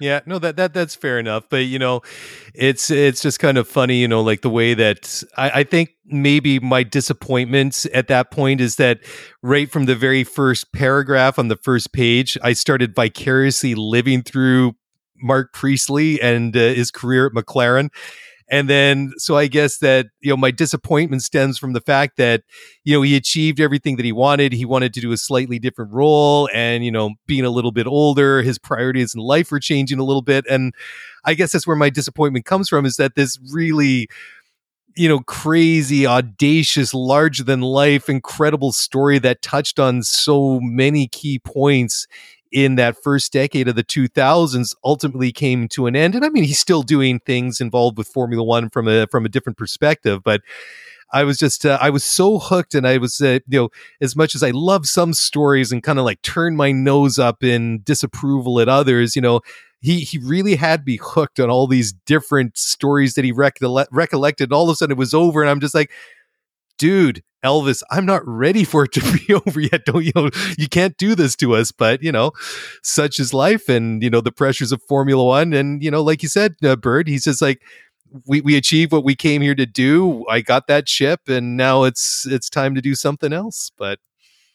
Yeah, no, that's fair enough. But, it's just kind of funny, the way that I think maybe my disappointment at that point is that right from the very first paragraph on the first page, I started vicariously living through Mark Priestley and his career at McLaren. And then, so I guess that, my disappointment stems from the fact that, he achieved everything that he wanted. He wanted to do a slightly different role and, being a little bit older, his priorities in life were changing a little bit. And I guess that's where my disappointment comes from, is that this really, crazy, audacious, larger than life, incredible story that touched on so many key points in that first decade of the 2000s ultimately came to an end. And I mean, he's still doing things involved with Formula One from a different perspective, but I was just, I was so hooked, and I was, as much as I love some stories and kind of turn my nose up in disapproval at others, he really had me hooked on all these different stories that he recollected. All of a sudden it was over, and I'm just dude, Elvis, I'm not ready for it to be over yet. Don't you can't do this to us, but such is life, and the pressures of Formula One. And like you said, Bird, he's just we achieved what we came here to do. I got that chip, and now it's time to do something else. But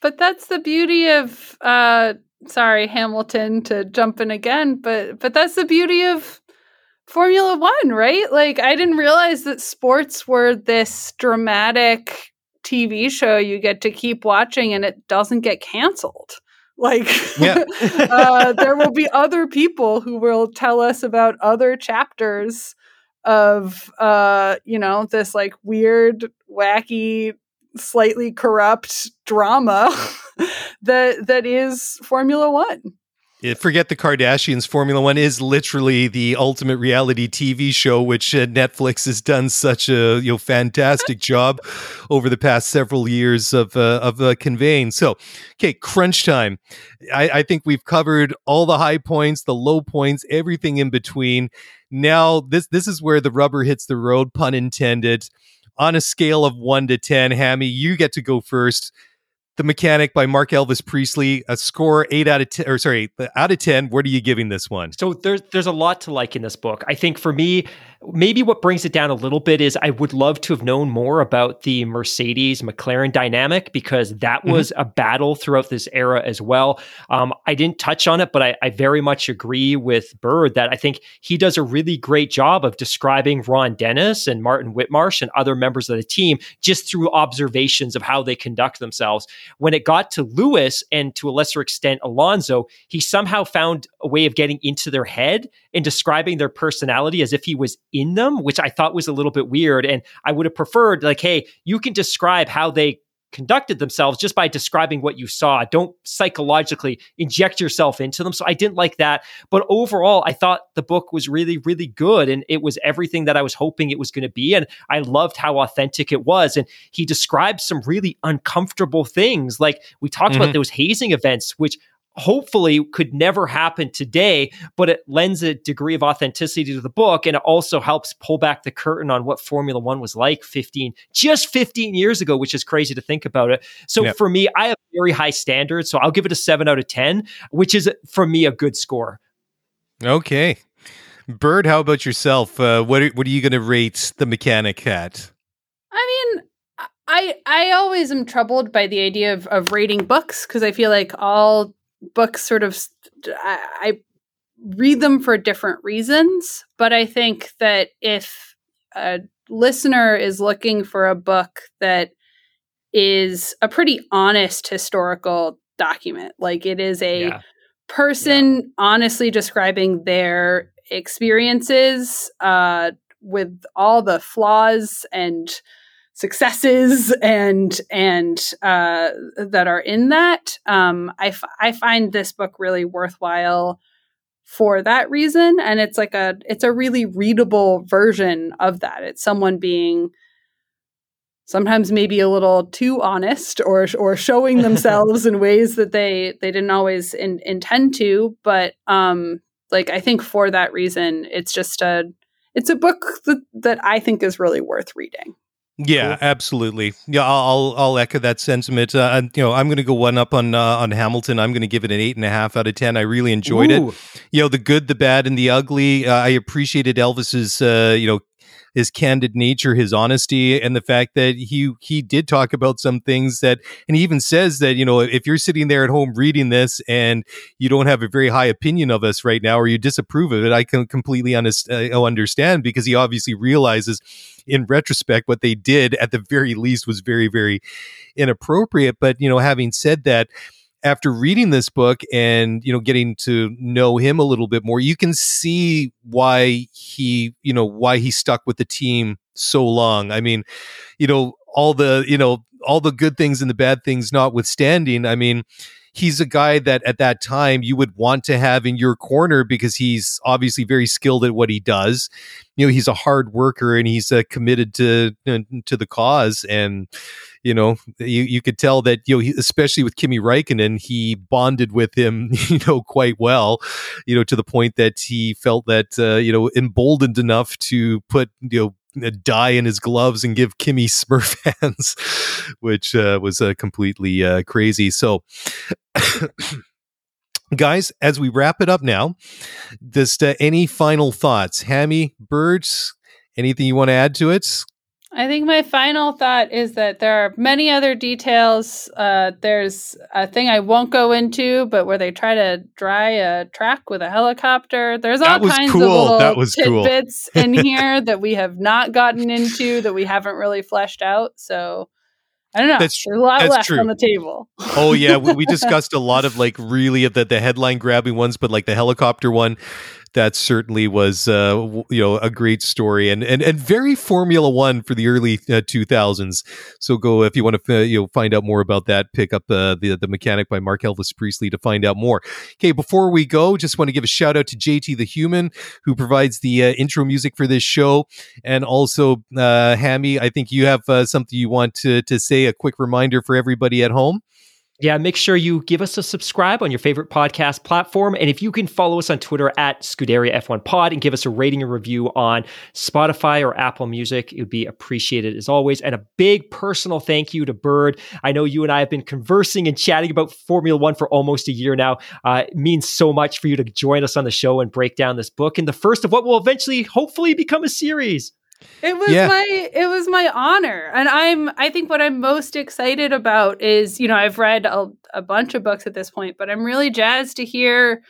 that's the beauty of sorry, Hamilton, to jump in again, but that's the beauty of Formula One, right? Like, I didn't realize that sports were this dramatic TV show you get to keep watching and it doesn't get canceled. Like, yeah. There will be other people who will tell us about other chapters of, this like weird, wacky, slightly corrupt drama that is Formula One. Forget the Kardashians. Formula One is literally the ultimate reality TV show, which Netflix has done such a fantastic job over the past several years of conveying. So, okay, crunch time. I think we've covered all the high points, the low points, everything in between. Now, this is where the rubber hits the road, pun intended. On a scale of 1 to 10, Hammy, you get to go first. The Mechanic by Mark Elvis Priestley, a score 8 out of 10. What are you giving this one? So there's a lot to like in this book. I think for me, maybe what brings it down a little bit is I would love to have known more about the Mercedes-McLaren dynamic, because that was a battle throughout this era as well. I didn't touch on it, but I very much agree with Bird that I think he does a really great job of describing Ron Dennis and Martin Whitmarsh and other members of the team just through observations of how they conduct themselves. When it got to Lewis and to a lesser extent Alonso, he somehow found a way of getting into their head and describing their personality as if he was in them, which I thought was a little bit weird. And I would have preferred, like, hey, you can describe how they conducted themselves just by describing what you saw. Don't psychologically inject yourself into them. So I didn't like that. But overall, I thought the book was really, really good. And it was everything that I was hoping it was going to be. And I loved how authentic it was. And he described some really uncomfortable things. Like we talked about those hazing events, which hopefully could never happen today, but it lends a degree of authenticity to the book. And it also helps pull back the curtain on what Formula One was like 15 years ago, which is crazy to think about it. So for me, I have very high standards. So I'll give it a 7 out of 10, which is for me a good score. Okay. Bird, how about yourself? What are you going to rate The Mechanic at? I mean, I always am troubled by the idea of rating books, because I feel like all books sort of, I read them for different reasons, but I think that if a listener is looking for a book that is a pretty honest historical document, like it is a person honestly describing their experiences with all the flaws and successes and that are in that. I find this book really worthwhile for that reason. And it's like it's a really readable version of that. It's someone being sometimes maybe a little too honest or showing themselves in ways that they didn't always intend to. But I think for that reason, it's a book that I think is really worth reading. Yeah, absolutely. Yeah, I'll echo that sentiment. I'm going to go one up on Hamilton. I'm going to give it an 8.5 out of 10. I really enjoyed it. The good, the bad, and the ugly. I appreciated Elvis's his candid nature, his honesty, and the fact that he did talk about some things that, and he even says that, if you're sitting there at home reading this and you don't have a very high opinion of us right now, or you disapprove of it, I can completely understand, because he obviously realizes in retrospect what they did at the very least was very, very inappropriate. But, having said that, after reading this book and, getting to know him a little bit more, you can see why he stuck with the team so long. I mean, all the good things and the bad things notwithstanding, I mean, he's a guy that at that time you would want to have in your corner, because he's obviously very skilled at what he does. He's a hard worker, and he's committed to the cause. And, you could tell that, especially with Kimi Räikkönen, he bonded with him, quite well, to the point that he felt that, emboldened enough to put, a dye in his gloves and give Kimmy Smurf hands, which was completely crazy. So, guys, as we wrap it up now, just any final thoughts? Hammy, Birds, Anything you want to add to it? I think my final thought is that there are many other details. There's a thing I won't go into, but where they try to dry a track with a helicopter. There's all kinds of little tidbits in here that we have not gotten into, that we haven't really fleshed out. So I don't know. There's a lot left on the table. Oh, yeah. We discussed a lot of really the headline grabbing ones, but the helicopter one. That certainly was, a great story and very Formula One for the early 2000s. So go if you want to, find out more about that. Pick up the Mechanic by Mark Elvis Priestley to find out more. Okay, before we go, just want to give a shout out to JT the Human, who provides the intro music for this show, and also Hammy. I think you have something you want to say. A quick reminder for everybody at home. Yeah, make sure you give us a subscribe on your favorite podcast platform. And if you can follow us on Twitter at Scuderia F1 Pod and give us a rating and review on Spotify or Apple Music, it would be appreciated as always. And a big personal thank you to Bird. I know you and I have been conversing and chatting about Formula One for almost a year now. It means so much for you to join us on the show and break down this book and the first of what will eventually, hopefully, become a series. It was my honor. And I think what I'm most excited about is, I've read a bunch of books at this point, but I'm really jazzed to hear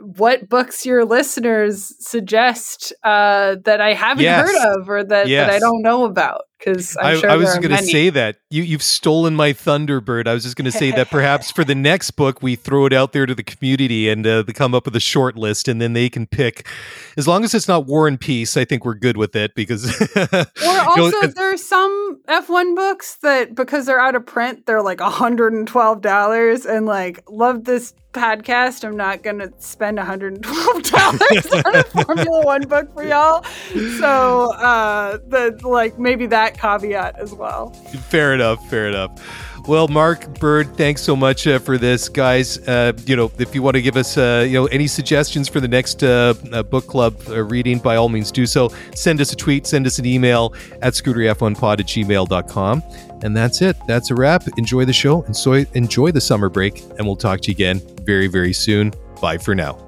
what books your listeners suggest that I haven't heard of or that I don't know about. Because I was going to say that you've stolen my Thunderbird. I was just going to say that perhaps for the next book, we throw it out there to the community and they come up with a short list and then they can pick. As long as it's not War and Peace, I think we're good with it because. Or also there are some F1 books that because they're out of print, they're like $112 and love this podcast. I'm not going to spend $112 on a Formula One book for y'all. So maybe that caveat as well. Fair enough. Well, Mark, Bird, thanks so much for this, guys. If you want to give us any suggestions for the next book club reading, by all means do so. Send us a tweet, send us an email at scuderyf1pod@gmail.com. And that's it. That's a wrap. Enjoy the show and enjoy the summer break, and we'll talk to you again very, very soon. Bye for now.